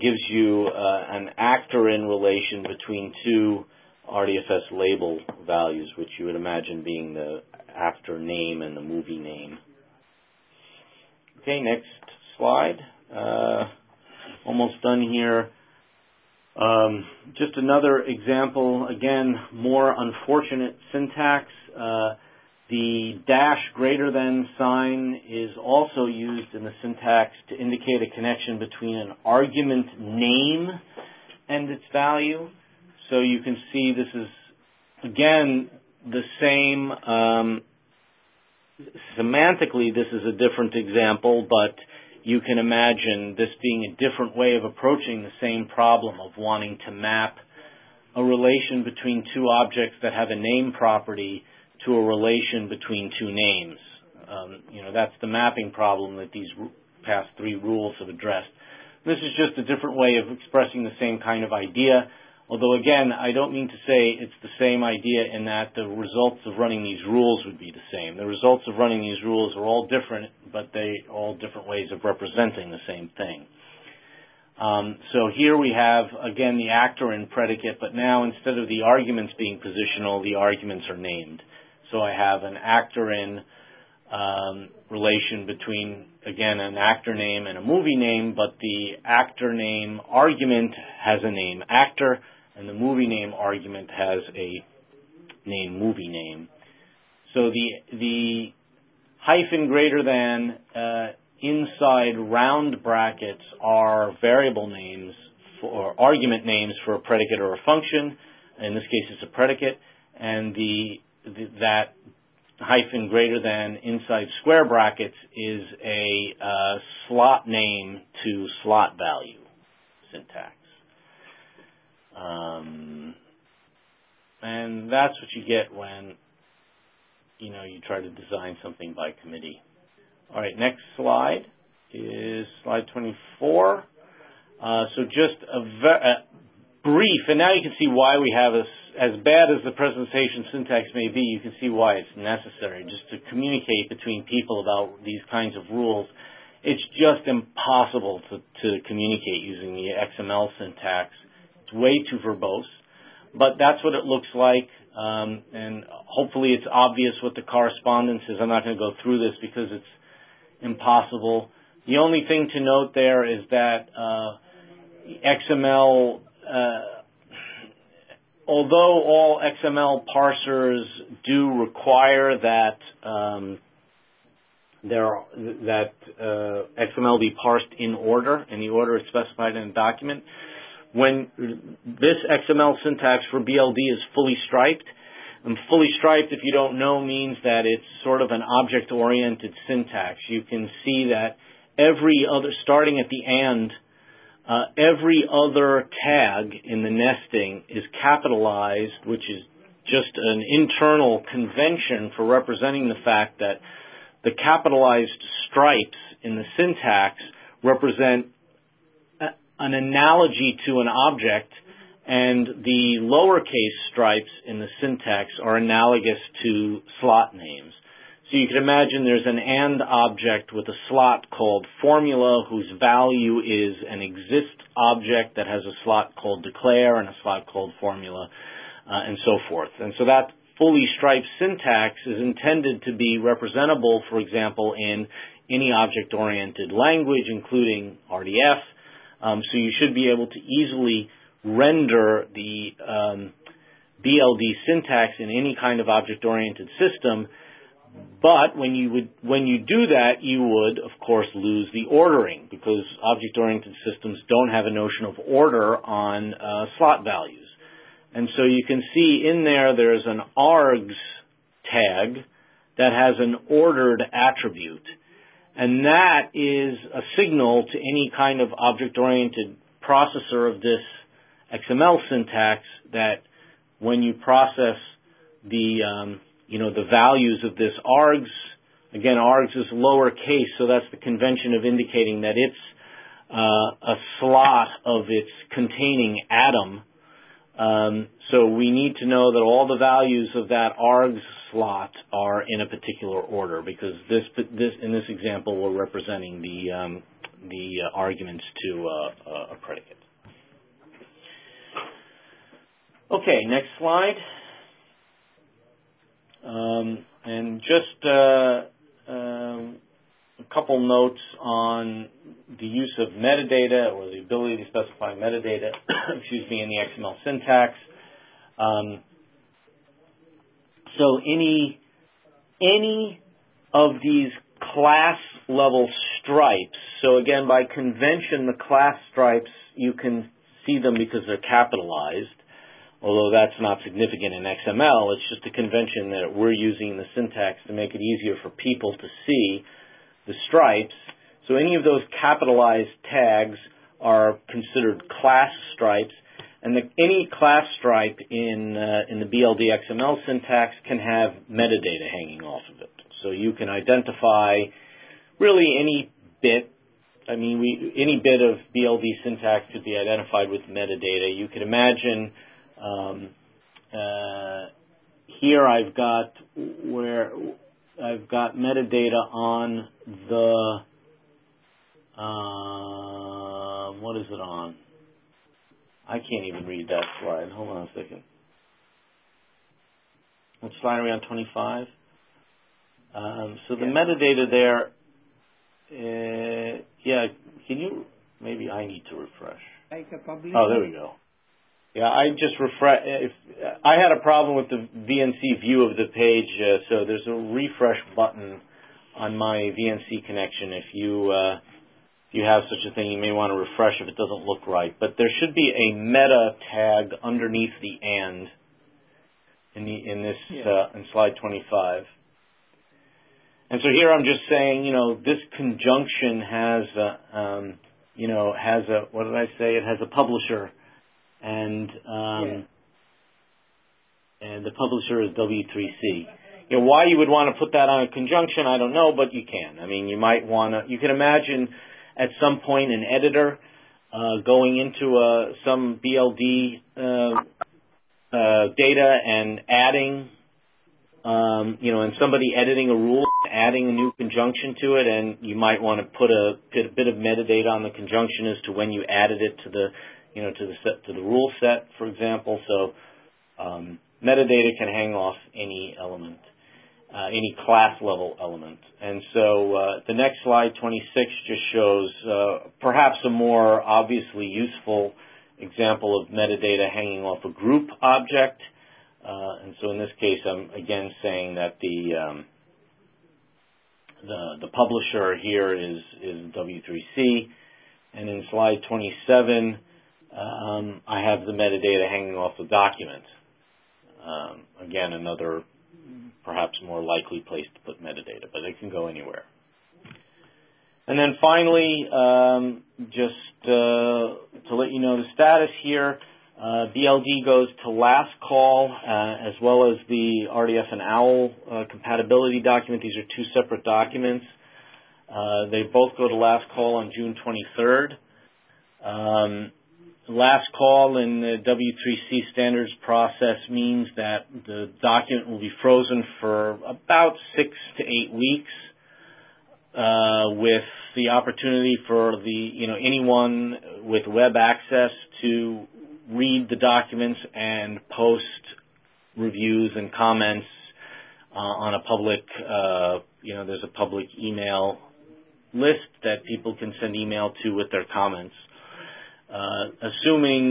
gives you an actor in relation between two RDFS label values, which you would imagine being the actor name and the movie name. Okay, next slide. Almost done here. Just another example, again, more unfortunate syntax. The dash greater than sign is also used in the syntax to indicate a connection between an argument name and its value. So you can see this is, again, the same. Semantically, this is a different example, but you can imagine this being a different way of approaching the same problem of wanting to map a relation between two objects that have a name property to a relation between two names. You know, that's the mapping problem that these past three rules have addressed. This is just a different way of expressing the same kind of idea, although, again, I don't mean to say it's the same idea in that the results of running these rules would be the same. The results of running these rules are all different, but they are all different ways of representing the same thing. So here we have, again, the actor and predicate, but now instead of the arguments being positional, the arguments are named. So I have an actor in relation between, again, an actor name and a movie name, but the actor name argument has a name actor, and the movie name argument has a name movie name. So the hyphen greater than inside round brackets are variable names or argument names for a predicate or a function. In this case, it's a predicate, and that hyphen greater than inside square brackets is a slot name to slot value syntax. And that's what you get when, you know, you try to design something by committee. All right, next slide is slide 24. So just a brief, and now you can see why we have, as bad as the presentation syntax may be, you can see why it's necessary just to communicate between people about these kinds of rules. It's just impossible to communicate using the XML syntax. It's way too verbose, but that's what it looks like. And hopefully it's obvious what the correspondence is. I'm not going to go through this because it's impossible. The only thing to note there is that XML, although all XML parsers do require that XML be parsed in order, and the order is specified in a document. When this XML syntax for BLD is fully striped, and fully striped, if you don't know, means that it's sort of an object-oriented syntax. You can see that every other, starting at the and, every other tag in the nesting is capitalized, which is just an internal convention for representing the fact that the capitalized stripes in the syntax represent an analogy to an object, and the lowercase stripes in the syntax are analogous to slot names. So you can imagine there's an AND object with a slot called formula whose value is an exist object that has a slot called declare and a slot called formula, and so forth. And so that fully striped syntax is intended to be representable, for example, in any object-oriented language, including RDF. So you should be able to easily render the BLD syntax in any kind of object-oriented system. But when you do that, you would, of course, lose the ordering, because object-oriented systems don't have a notion of order on slot values. And so you can see in there, there's an args tag that has an ordered attribute. And that is a signal to any kind of object-oriented processor of this XML syntax that when you process the the values of this args, again, args is lowercase, so that's the convention of indicating that it's a slot of its containing atom. So we need to know that all the values of that args slot are in a particular order, because this in this example we're representing the arguments to a predicate. Okay, next slide. And just a couple notes on the use of metadata, or the ability to specify metadata, excuse me, in the XML syntax. So any of these class-level stripes, so again, by convention, the class stripes, you can see them because they're capitalized, although that's not significant in XML. It's just a convention that we're using in the syntax to make it easier for people to see the stripes. So any of those capitalized tags are considered class stripes, and any class stripe in the BLD XML syntax can have metadata hanging off of it. So you can identify really any bit. I mean, any bit of BLD syntax could be identified with metadata. You could imagine. Here I've got metadata on the what is it on? I can't even read that slide. Hold on a second. What slide are we on? 25. So the metadata there. Can you? Maybe I need to refresh. Oh, there we go. Yeah, I just refresh. I had a problem with the VNC view of the page, so there's a refresh button on my VNC connection. If you have such a thing, you may want to refresh if it doesn't look right. But there should be a meta tag underneath the and in slide 25. And so here I'm just saying, this conjunction has a what did I say? It has a publisher. And the publisher is W3C. Why you would want to put that on a conjunction, I don't know, but you can. I mean, you might want to. You can imagine at some point an editor going into some BLD data and adding, and somebody editing a rule, adding a new conjunction to it, and you might want to put a bit of metadata on the conjunction as to when you added it to the. To the rule set, for example. So metadata can hang off any element, any class level element. And so the next slide, 26, just shows perhaps a more obviously useful example of metadata hanging off a group object. And so in this case, I'm again saying that the the publisher here is W3C. And in slide 27, I have the metadata hanging off the document. Again, another perhaps more likely place to put metadata, but it can go anywhere. And then finally, to let you know the status here, BLD goes to last call, as well as the RDF and OWL compatibility document. These are two separate documents. They both go to last call on June 23rd. Last call in the W3C standards process means that the document will be frozen for about 6 to 8 weeks, with the opportunity for the, anyone with web access to read the documents and post reviews and comments on a public, there's a public email list that people can send email to with their comments. Assuming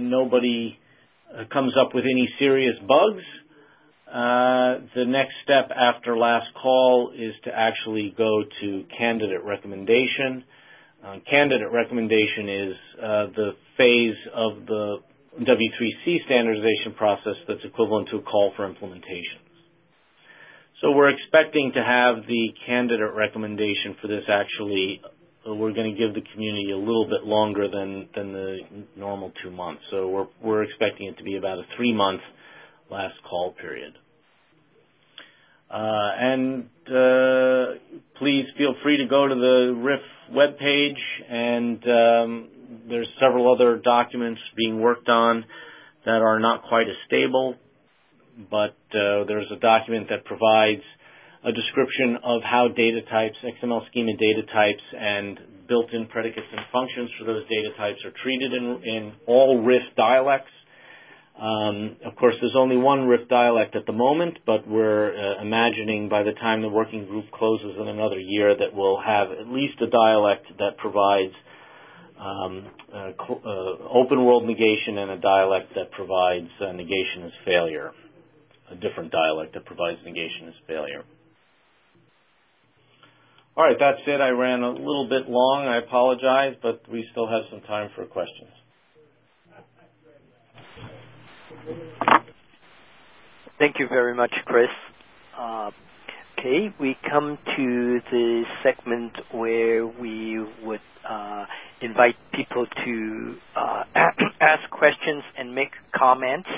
nobody comes up with any serious bugs, the next step after last call is to actually go to candidate recommendation. Candidate recommendation is the phase of the W3C standardization process that's equivalent to a call for implementations. So we're expecting to have the candidate recommendation for this actually. We're going to give the community a little bit longer than the normal 2 months. So we're expecting it to be about a 3-month last call period. Please feel free to go to the RIF webpage, and there's several other documents being worked on that are not quite as stable, but there's a document that provides a description of how data types, XML schema data types, and built-in predicates and functions for those data types are treated in all RIF dialects. Of course, there's only one RIF dialect at the moment, but we're imagining by the time the working group closes in another year that we'll have at least a dialect that provides open-world negation and a dialect that provides negation as failure, a different dialect that provides negation as failure. All right, that's it. I ran a little bit long. I apologize, but we still have some time for questions. Thank you very much, Chris. Okay, we come to the segment where we would invite people to ask questions and make comments.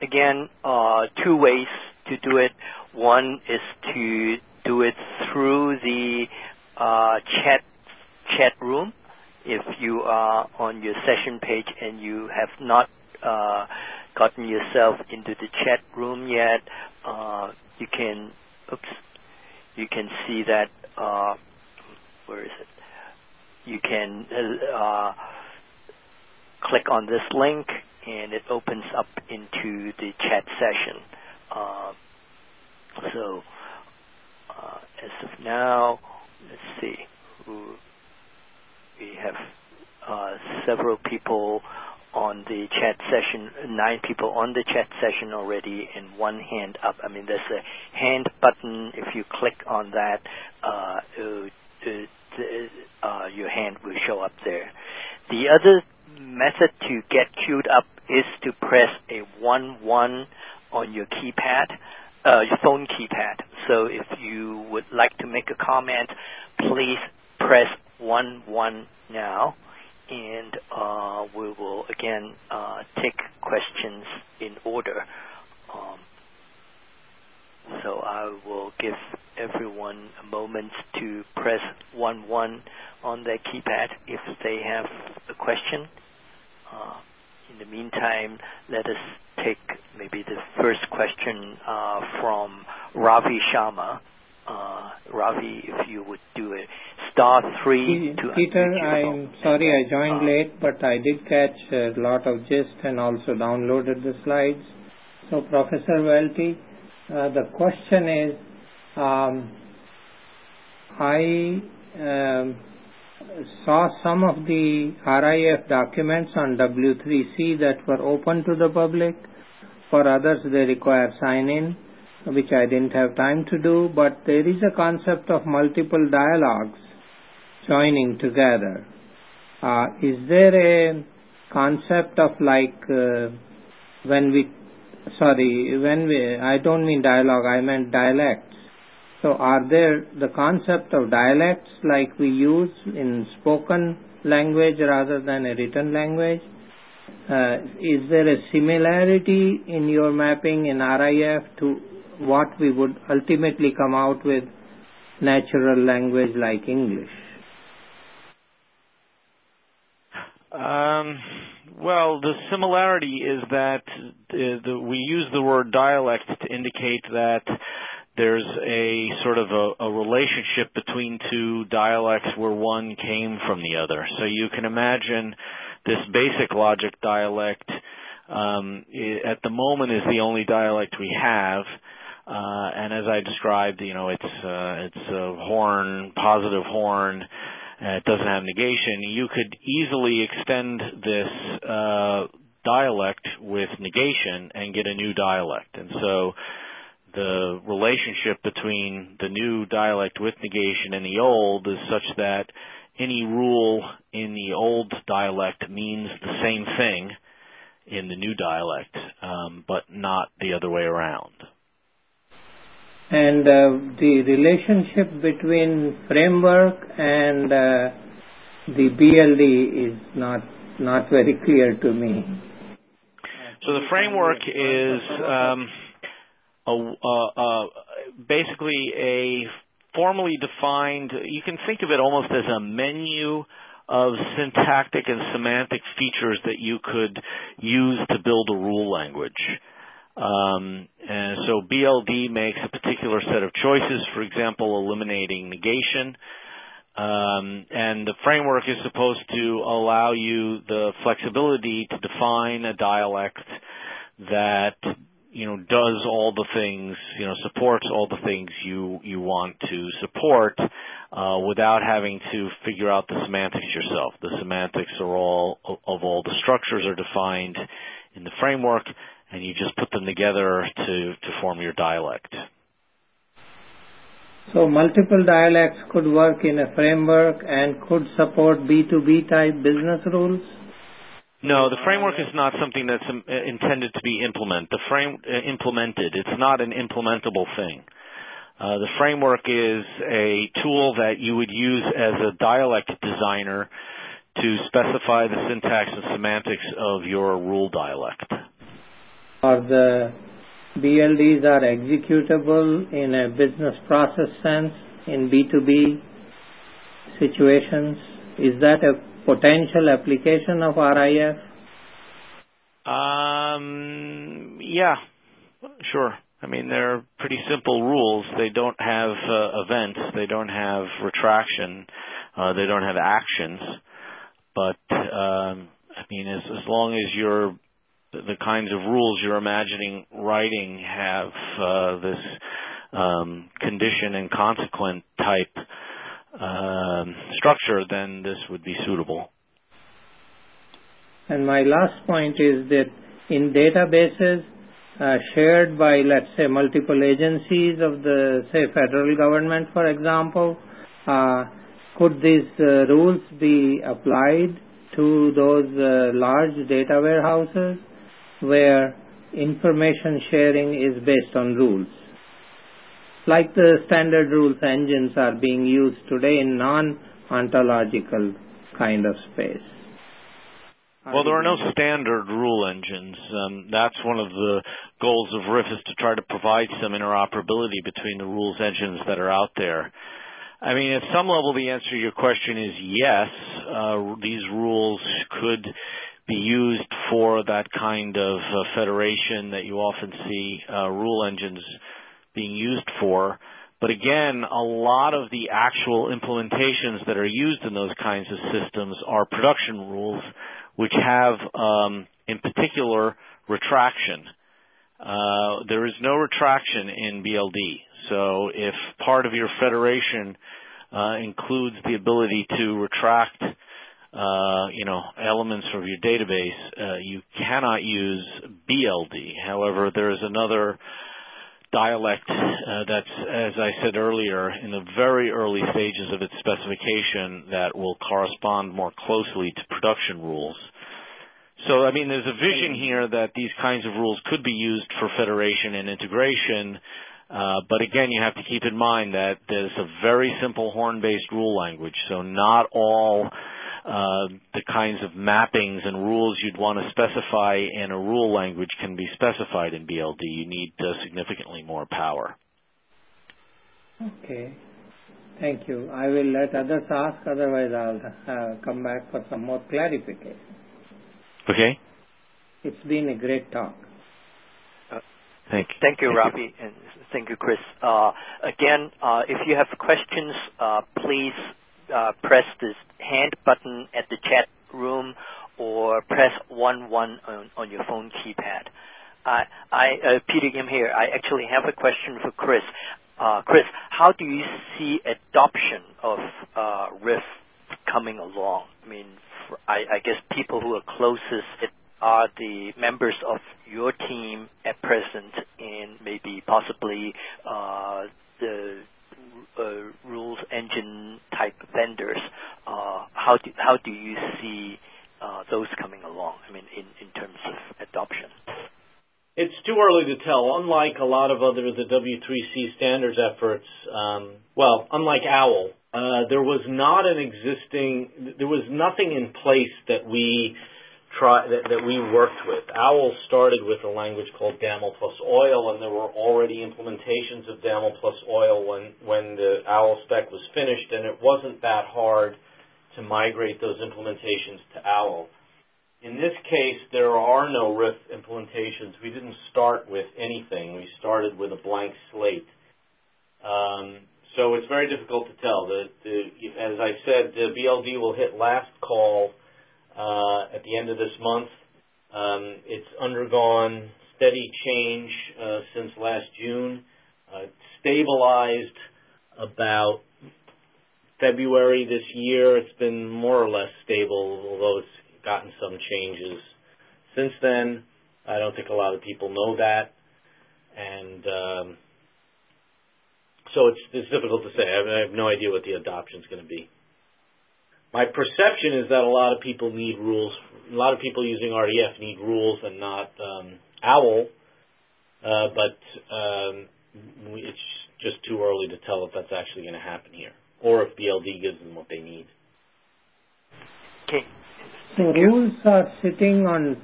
Again, 2 ways to do it. One is to do it through the chat room if you are on your session page and you have not gotten yourself into the chat room yet. You can see that where is it? You can click on this link and it opens up into the chat session. As of now, let's see. We have several people on the chat session, 9 people on the chat session already, and 1 hand up. I mean, there's a hand button. If you click on that, your hand will show up there. The other method to get queued up is to press a 1-1 on your keypad. Your phone keypad. So if you would like to make a comment, please press 1-1 now, and we will again take questions in order. So I will give everyone a moment to press 1-1 on their keypad if they have a question. In the meantime, let us take maybe the first question from Ravi Sharma. Ravi, if you would do it. *3 to Peter, I'm sorry I joined late, but I did catch a lot of gist and also downloaded the slides. So, Professor Welty, the question is, I saw some of the RIF documents on W3C that were open to the public. For others, they require sign-in. which I didn't have time to do, but there is a concept of multiple dialogues joining together. Is there a concept of like I don't mean dialogue, I meant dialects. So are there the concept of dialects like we use in spoken language rather than a written language? Is there a similarity in your mapping in RIF to what we would ultimately come out with natural language like English? Well, the similarity is that we use the word dialect to indicate that there's a sort of a relationship between two dialects where one came from the other. So you can imagine this basic logic dialect at the moment is the only dialect we have. And as I described, you know, it's a horn, positive horn. It doesn't have negation. You could easily extend this dialect with negation and get a new dialect. And so the relationship between the new dialect with negation and the old is such that any rule in the old dialect means the same thing in the new dialect, but not the other way around. And the relationship between framework and the BLD is not very clear to me. So the framework is basically a formally defined, you can think of it almost as a menu of syntactic and semantic features that you could use to build a rule language. And so BLD makes a particular set of choices, for example, eliminating negation. And the framework is supposed to allow you the flexibility to define a dialect that, you know, does all the things, you know, supports all the things you want to support, without having to figure out the semantics yourself. The semantics are all the structures are defined in the framework, and you just put them together to form your dialect. So multiple dialects could work in a framework and could support B2B type business rules? No, the framework is not something that's intended to be implemented. It's not an implementable thing. The framework is a tool that you would use as a dialect designer to specify the syntax and semantics of your rule dialect. Or the BLDs are executable in a business process sense in B2B situations? Is that a potential application of RIF? Yeah, sure. I mean, they're pretty simple rules. They don't have events. They don't have retraction. They don't have actions. But, I mean, as long as you're the kinds of rules you're imagining writing have this condition and consequent type structure, then this would be suitable. And my last point is that in databases shared by, let's say, multiple agencies of the, say, federal government, for example, could these rules be applied to those large data warehouses where information sharing is based on rules, like the standard rules engines are being used today in non-ontological kind of space? Well, there are no standard rule engines. That's one of the goals of RIF, is to try to provide some interoperability between the rules engines that are out there. I mean, at some level, the answer to your question is yes. These rules could be used for that kind of federation that you often see rule engines being used for. But again, a lot of the actual implementations that are used in those kinds of systems are production rules, which have, in particular, retraction. There is no retraction in BLD. So if part of your federation includes the ability to retract, you know, elements of your database, you cannot use BLD. However, there is another dialect that's, as I said earlier, in the very early stages of its specification that will correspond more closely to production rules. So, I mean, there's a vision here that these kinds of rules could be used for federation and integration, but again, you have to keep in mind that there's a very simple horn-based rule language, so not all the kinds of mappings and rules you'd want to specify in a rule language can be specified in BLD. You need significantly more power. Okay. Thank you. I will let others ask, otherwise I'll come back for some more clarification. Okay. It's been a great talk. Thank you, Ravi, and thank you, Chris. Again, if you have questions, please press this hand button at the chat room, or press 11 on your phone keypad. Peter, I'm here. I actually have a question for Chris. Chris, how do you see adoption of RIF coming along? I mean, I guess people who are closest are the members of your team at present, and maybe possibly the rules engine type vendors. How do you see those coming along? I mean, in terms of adoption. It's too early to tell. Unlike a lot of other the W3C standards efforts, well, unlike OWL, there was nothing in place that we we worked with. OWL started with a language called DAML plus OIL, and there were already implementations of DAML plus OIL when the OWL spec was finished, and it wasn't that hard to migrate those implementations to OWL. In this case, there are no RIF implementations. We didn't start with anything. We started with a blank slate. So it's very difficult to tell. As I said, the BLD will hit last call at the end of this month. It's undergone steady change since last June, stabilized about February this year. It's been more or less stable, although it's gotten some changes since then. I don't think a lot of people know that, and so it's difficult to say. I have no idea what the adoption is going to be. My perception is that a lot of people need rules. A lot of people using RDF need rules and not OWL, but it's just too early to tell if that's actually going to happen here, or if BLD gives them what they need. Okay. The rules are sitting on.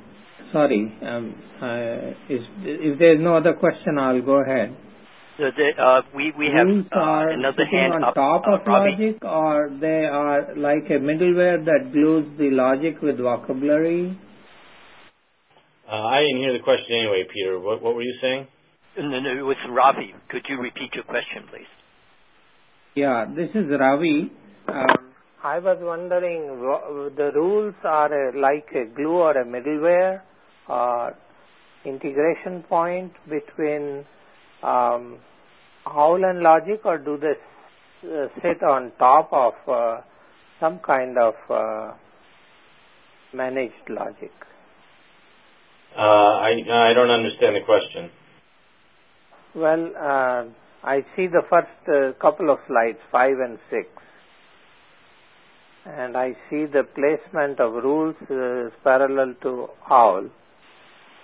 Sorry, if there's no other question, I'll go ahead. So we have another hand on up, top of logic, or they are like a middleware that glues the logic with vocabulary? I didn't hear the question anyway, Peter. What were you saying? No, it was Ravi. Could you repeat your question, please? Yeah, this is Ravi. I was wondering, the rules are like a glue or a middleware integration point between OWL and logic, or do they sit on top of some kind of managed logic? I don't understand the question. Well, I see the first couple of slides, 5 and 6, and I see the placement of rules is parallel to OWL.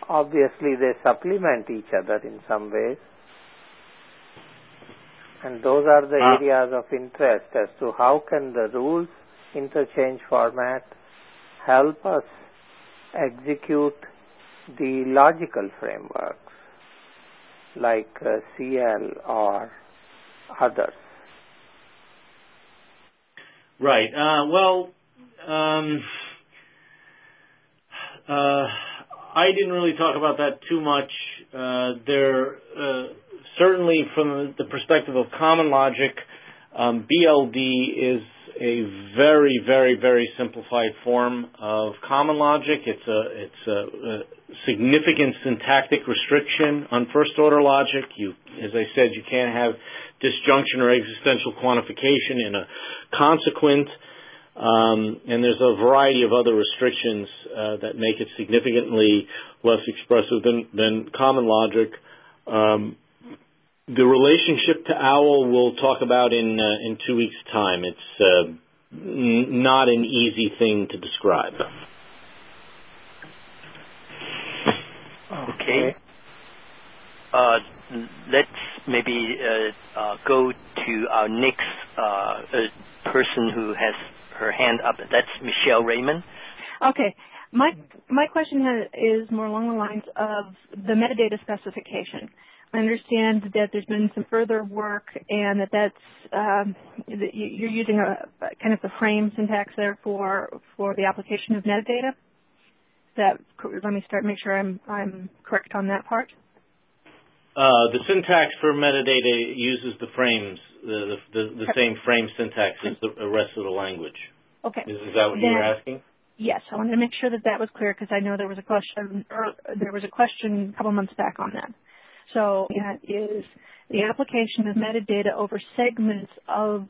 Obviously, they supplement each other in some ways. And those are the areas of interest as to how can the rules interchange format help us execute the logical frameworks like CL or others. Right. I didn't really talk about that too much. Certainly, from the perspective of Common Logic, BLD is a very, very, very simplified form of Common Logic. It's a significant syntactic restriction on first-order logic. As I said, you can't have disjunction or existential quantification in a consequent. And there's a variety of other restrictions that make it significantly less expressive than Common Logic. The relationship to OWL we'll talk about in 2 weeks' time. It's not an easy thing to describe. Okay. Let's maybe go to our next person who has her hand up. That's Michelle Raymond. Okay. My question is more along the lines of the metadata specification. I understand that there's been some further work and that that's you're using a kind of the frame syntax there for the application of metadata. Let me start. Make sure I'm correct on that part. The syntax for metadata uses the frames, the same frame syntax as the rest of the language. Okay. Is that what you were asking? Yes, I wanted to make sure that that was clear because I know there was a question. A couple months back on that. So that is the application of metadata over segments of,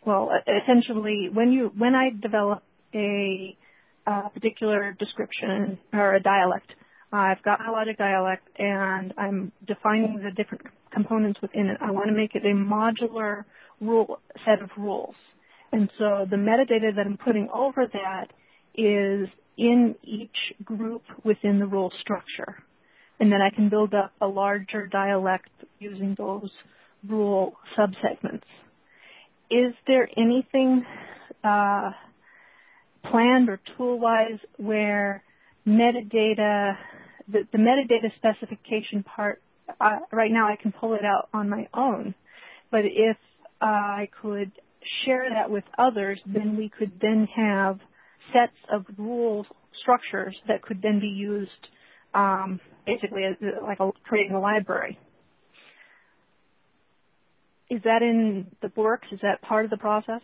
essentially when I develop a particular description or a dialect, I've got my logic dialect and I'm defining the different components within it. I want to make it a modular set of rules. And so the metadata that I'm putting over that is in each group within the rule structure. And then I can build up a larger dialect using those rule subsegments. Is there anything planned or tool-wise where metadata, the metadata specification part, right now I can pull it out on my own, but if I could share that with others, then we could then have sets of rule structures that could then be used basically like creating a library. Is that in the works? Is that part of the process?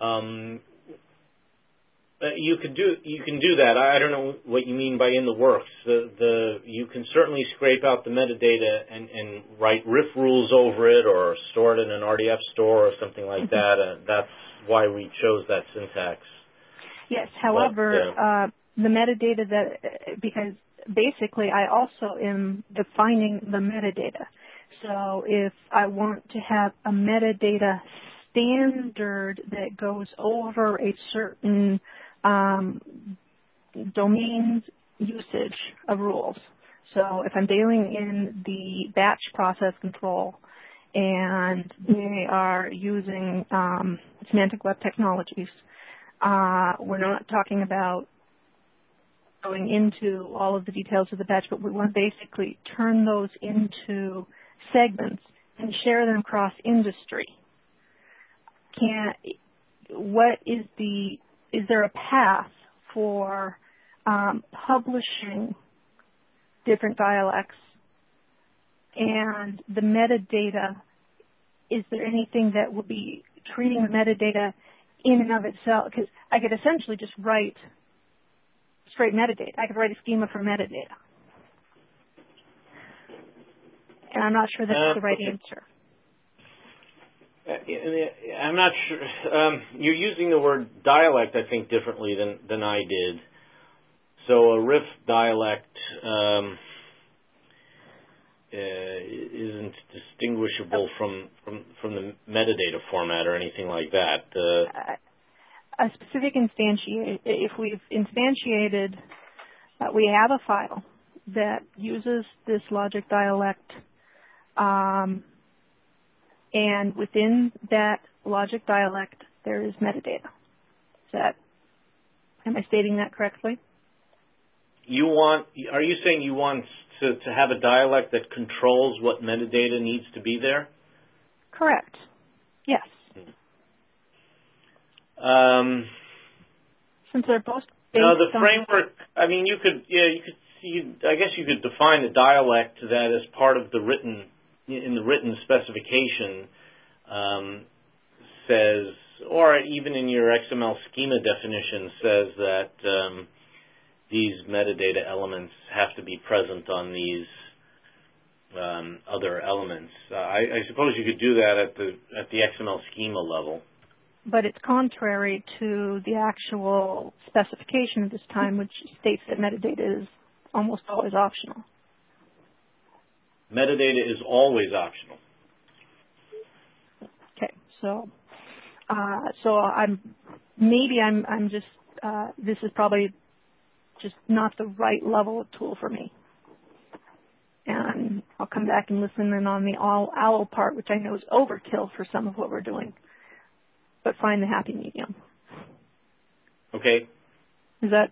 You can do that. I don't know what you mean by in the works. You can certainly scrape out the metadata and write RIF rules over it or store it in an RDF store or something like that. That's why we chose that syntax. Yes, however... the metadata that, because basically I also am defining the metadata. So if I want to have a metadata standard that goes over a certain domain's usage of rules. So if I'm dealing in the batch process control and they are using semantic web technologies, we're not talking about going into all of the details of the batch, but we want to basically turn those into segments and share them across industry. Is there a path for publishing different dialects and the metadata? Is there anything that will be treating the metadata in and of itself? Because I could essentially just write straight metadata. I could write a schema for metadata. And I'm not sure that's the right answer. I'm not sure. You're using the word dialect, I think, differently than I did. So a RIF dialect isn't distinguishable from the metadata format or anything like that. A specific instantiation, if we've instantiated, we have a file that uses this logic dialect, and within that logic dialect, there is metadata. Am I stating that correctly? Are you saying you want to have a dialect that controls what metadata needs to be there? Correct. Yes. Since they're both based on... No, the framework, I mean, you could define a dialect that is part of the written specification, says, or even in your XML schema definition says that, these metadata elements have to be present on these, other elements. I suppose you could do that at the XML schema level. But it's contrary to the actual specification at this time, which states that metadata is almost always optional. Metadata is always optional. Okay, so I'm this is probably just not the right level of tool for me. And I'll come back and listen in on the OWL part, which I know is overkill for some of what we're doing, but find the happy medium. Okay. Is that?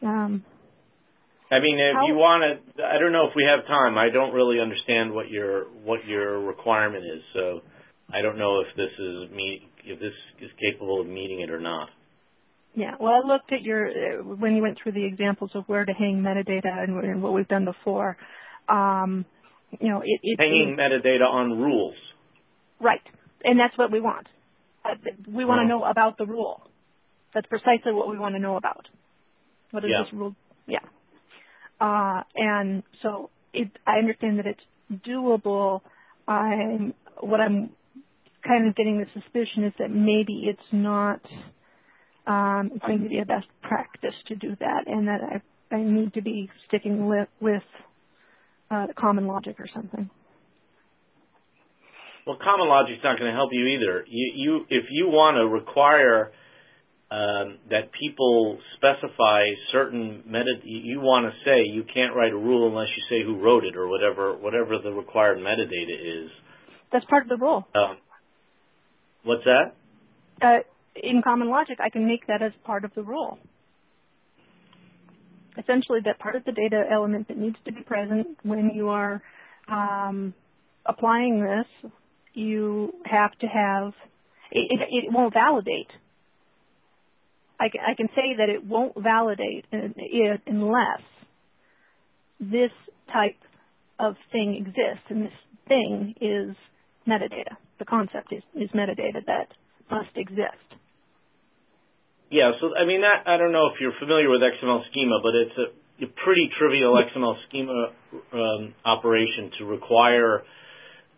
I mean, if you want to, I don't know if we have time. I don't really understand what your requirement is, so I don't know if this is capable of meeting it or not. Yeah. Well, I looked at when you went through the examples of where to hang metadata and what we've done before. Hanging metadata on rules. Right, and that's what we want. We want to know about the rule. That's precisely what we want to know about. What is this rule? Yeah. And so I understand that it's doable. What I'm kind of getting the suspicion is that maybe it's not going to be a best practice to do that, and that I need to be sticking with Common Logic or something. Well, Common Logic's not going to help you either. You if you want to require that people specify certain metadata, you want to say you can't write a rule unless you say who wrote it or whatever the required metadata is. That's part of the rule. What's that? In Common Logic, I can make that as part of the rule. Essentially, that part of the data element that needs to be present when you are applying this, you have to have it won't validate. I can say that it won't validate it unless this type of thing exists, and this thing is metadata. The concept is metadata that must exist. Yeah, so I mean, I don't know if you're familiar with XML schema, but it's a pretty trivial XML schema operation to require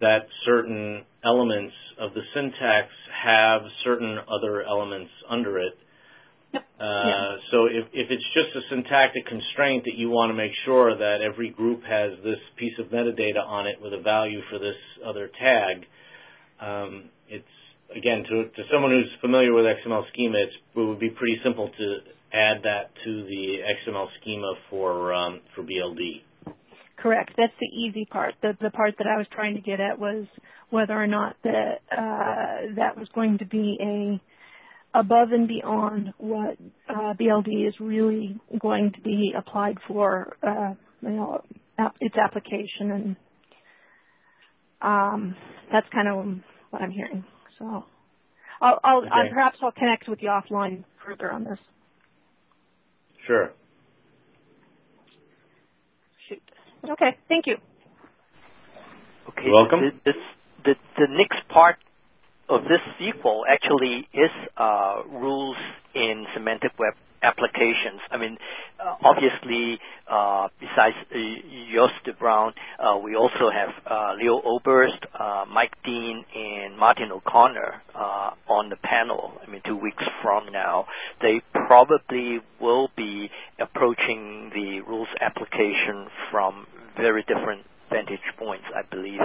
that certain elements of the syntax have certain other elements under it. So if it's just a syntactic constraint that you want to make sure that every group has this piece of metadata on it with a value for this other tag, it's, again, to someone who's familiar with XML schema, it would be pretty simple to add that to the XML schema for BLD. Correct. That's the easy part. The part that I was trying to get at was whether or not that was going to be above and beyond what BLD is really going to be applied for, its application, and that's kind of what I'm hearing. So, perhaps I'll connect with you offline further on this. Sure. Shoot. Okay. Thank you. Okay. You're welcome. The next part of this sequel actually is rules in Semantic Web applications. I mean, obviously, besides Jos de Bruijn, we also have Leo Oberst, Mike Dean, and Martin O'Connor on the panel. I mean, 2 weeks from now, they probably will be approaching the rules application from very different vantage points, I believe.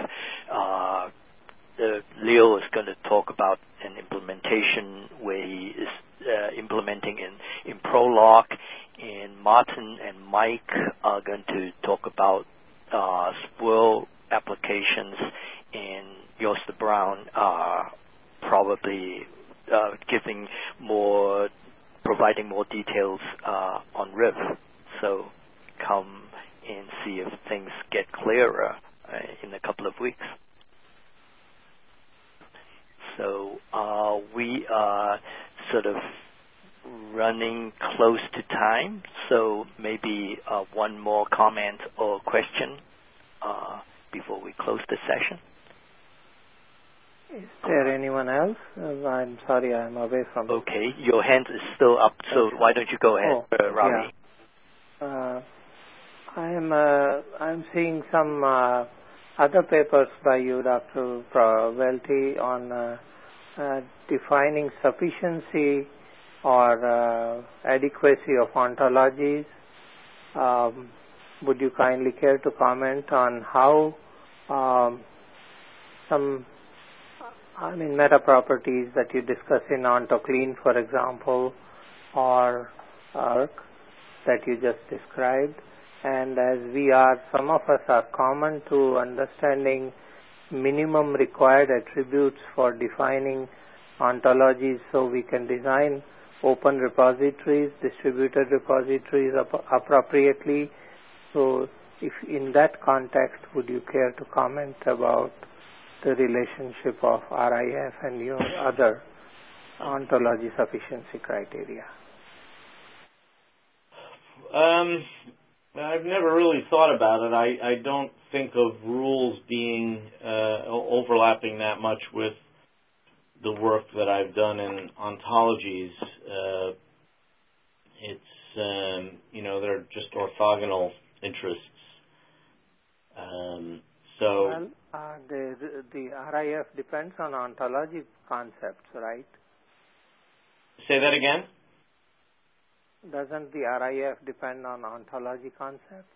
Leo is going to talk about an implementation where he is implementing in Prolog, and Martin and Mike are going to talk about SWRL applications, and Jos de Bruijn are probably providing more details on RIF. So come and see if things get clearer in a couple of weeks. So we are sort of running close to time, so maybe one more comment or question before we close the session. Is there anyone else? I'm sorry, I'm away from... Okay, your hand is still up, so why don't you go ahead, Robbie? Yeah. I'm seeing some... other papers by you, Dr. Welty, on defining sufficiency or adequacy of ontologies, would you kindly care to comment on how some meta properties that you discuss in OntoClean, for example, or that you just described? And as we are, some of us are common to understanding minimum required attributes for defining ontologies, so we can design open repositories, distributed repositories appropriately. So if in that context, would you care to comment about the relationship of RIF and your other ontology sufficiency criteria? I've never really thought about it. I don't think of rules being overlapping that much with the work that I've done in ontologies. They're just orthogonal interests. The RIF depends on ontology concepts, right? Say that again? Doesn't the RIF depend on ontology concepts?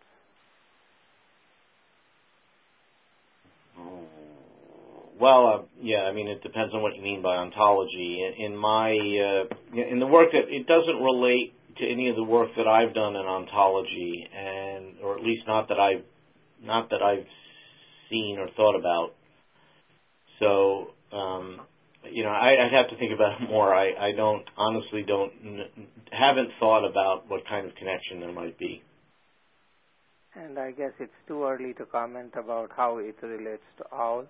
Well, it depends on what you mean by ontology. In the work that it doesn't relate to any of the work that I've done in ontology, or at least not that I've seen or thought about. So, I'd have to think about it more. I haven't thought about what kind of connection there might be. And I guess it's too early to comment about how it relates to OWL.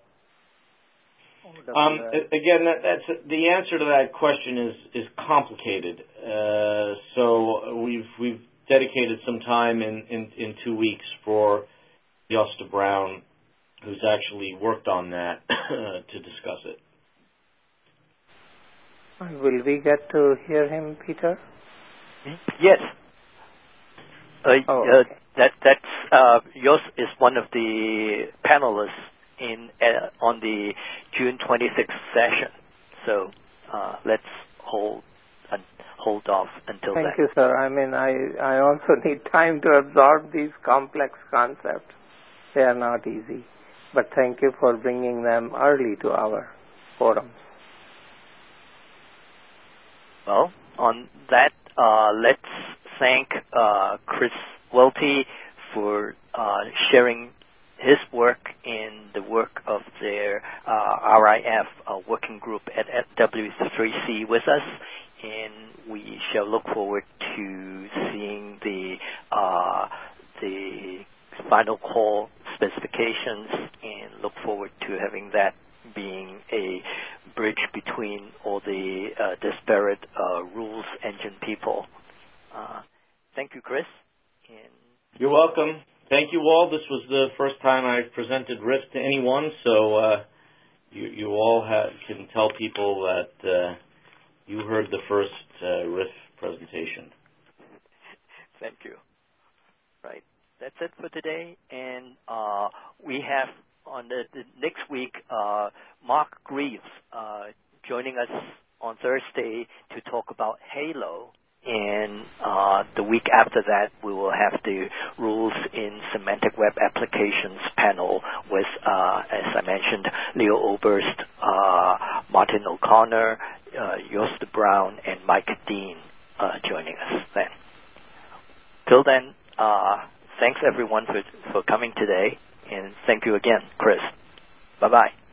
Again, that's the answer to that question is complicated. So we've dedicated some time in 2 weeks for Jos de Bruijn, who's actually worked on that, to discuss it. Will we get to hear him, Peter? Yes. Okay. Jos is one of the panelists on the June 26th session. So let's hold off until then. Thank you, sir. I also need time to absorb these complex concepts. They are not easy. But thank you for bringing them early to our forums. Well, on that, let's thank Chris Welty for sharing his work in the work of their RIF working group at W3C with us, and we shall look forward to seeing the final call specifications, and look forward to having that being a bridge between all the disparate rules engine people. Thank you, Chris. And you're welcome. Thank you all. This was the first time I've presented RIF to anyone, so you all can tell people that you heard the first RIF presentation. Thank you. Right. That's it for today, and we have on the next week Mark Greaves joining us on Thursday to talk about Halo. And the week after that, we will have the Rules in Semantic Web Applications panel with, as I mentioned, Leo Oberst, Martin O'Connor, Jos de Bruijn, and Mike Dean joining us then. Till then, thanks everyone for coming today, and thank you again, Chris. Bye-bye.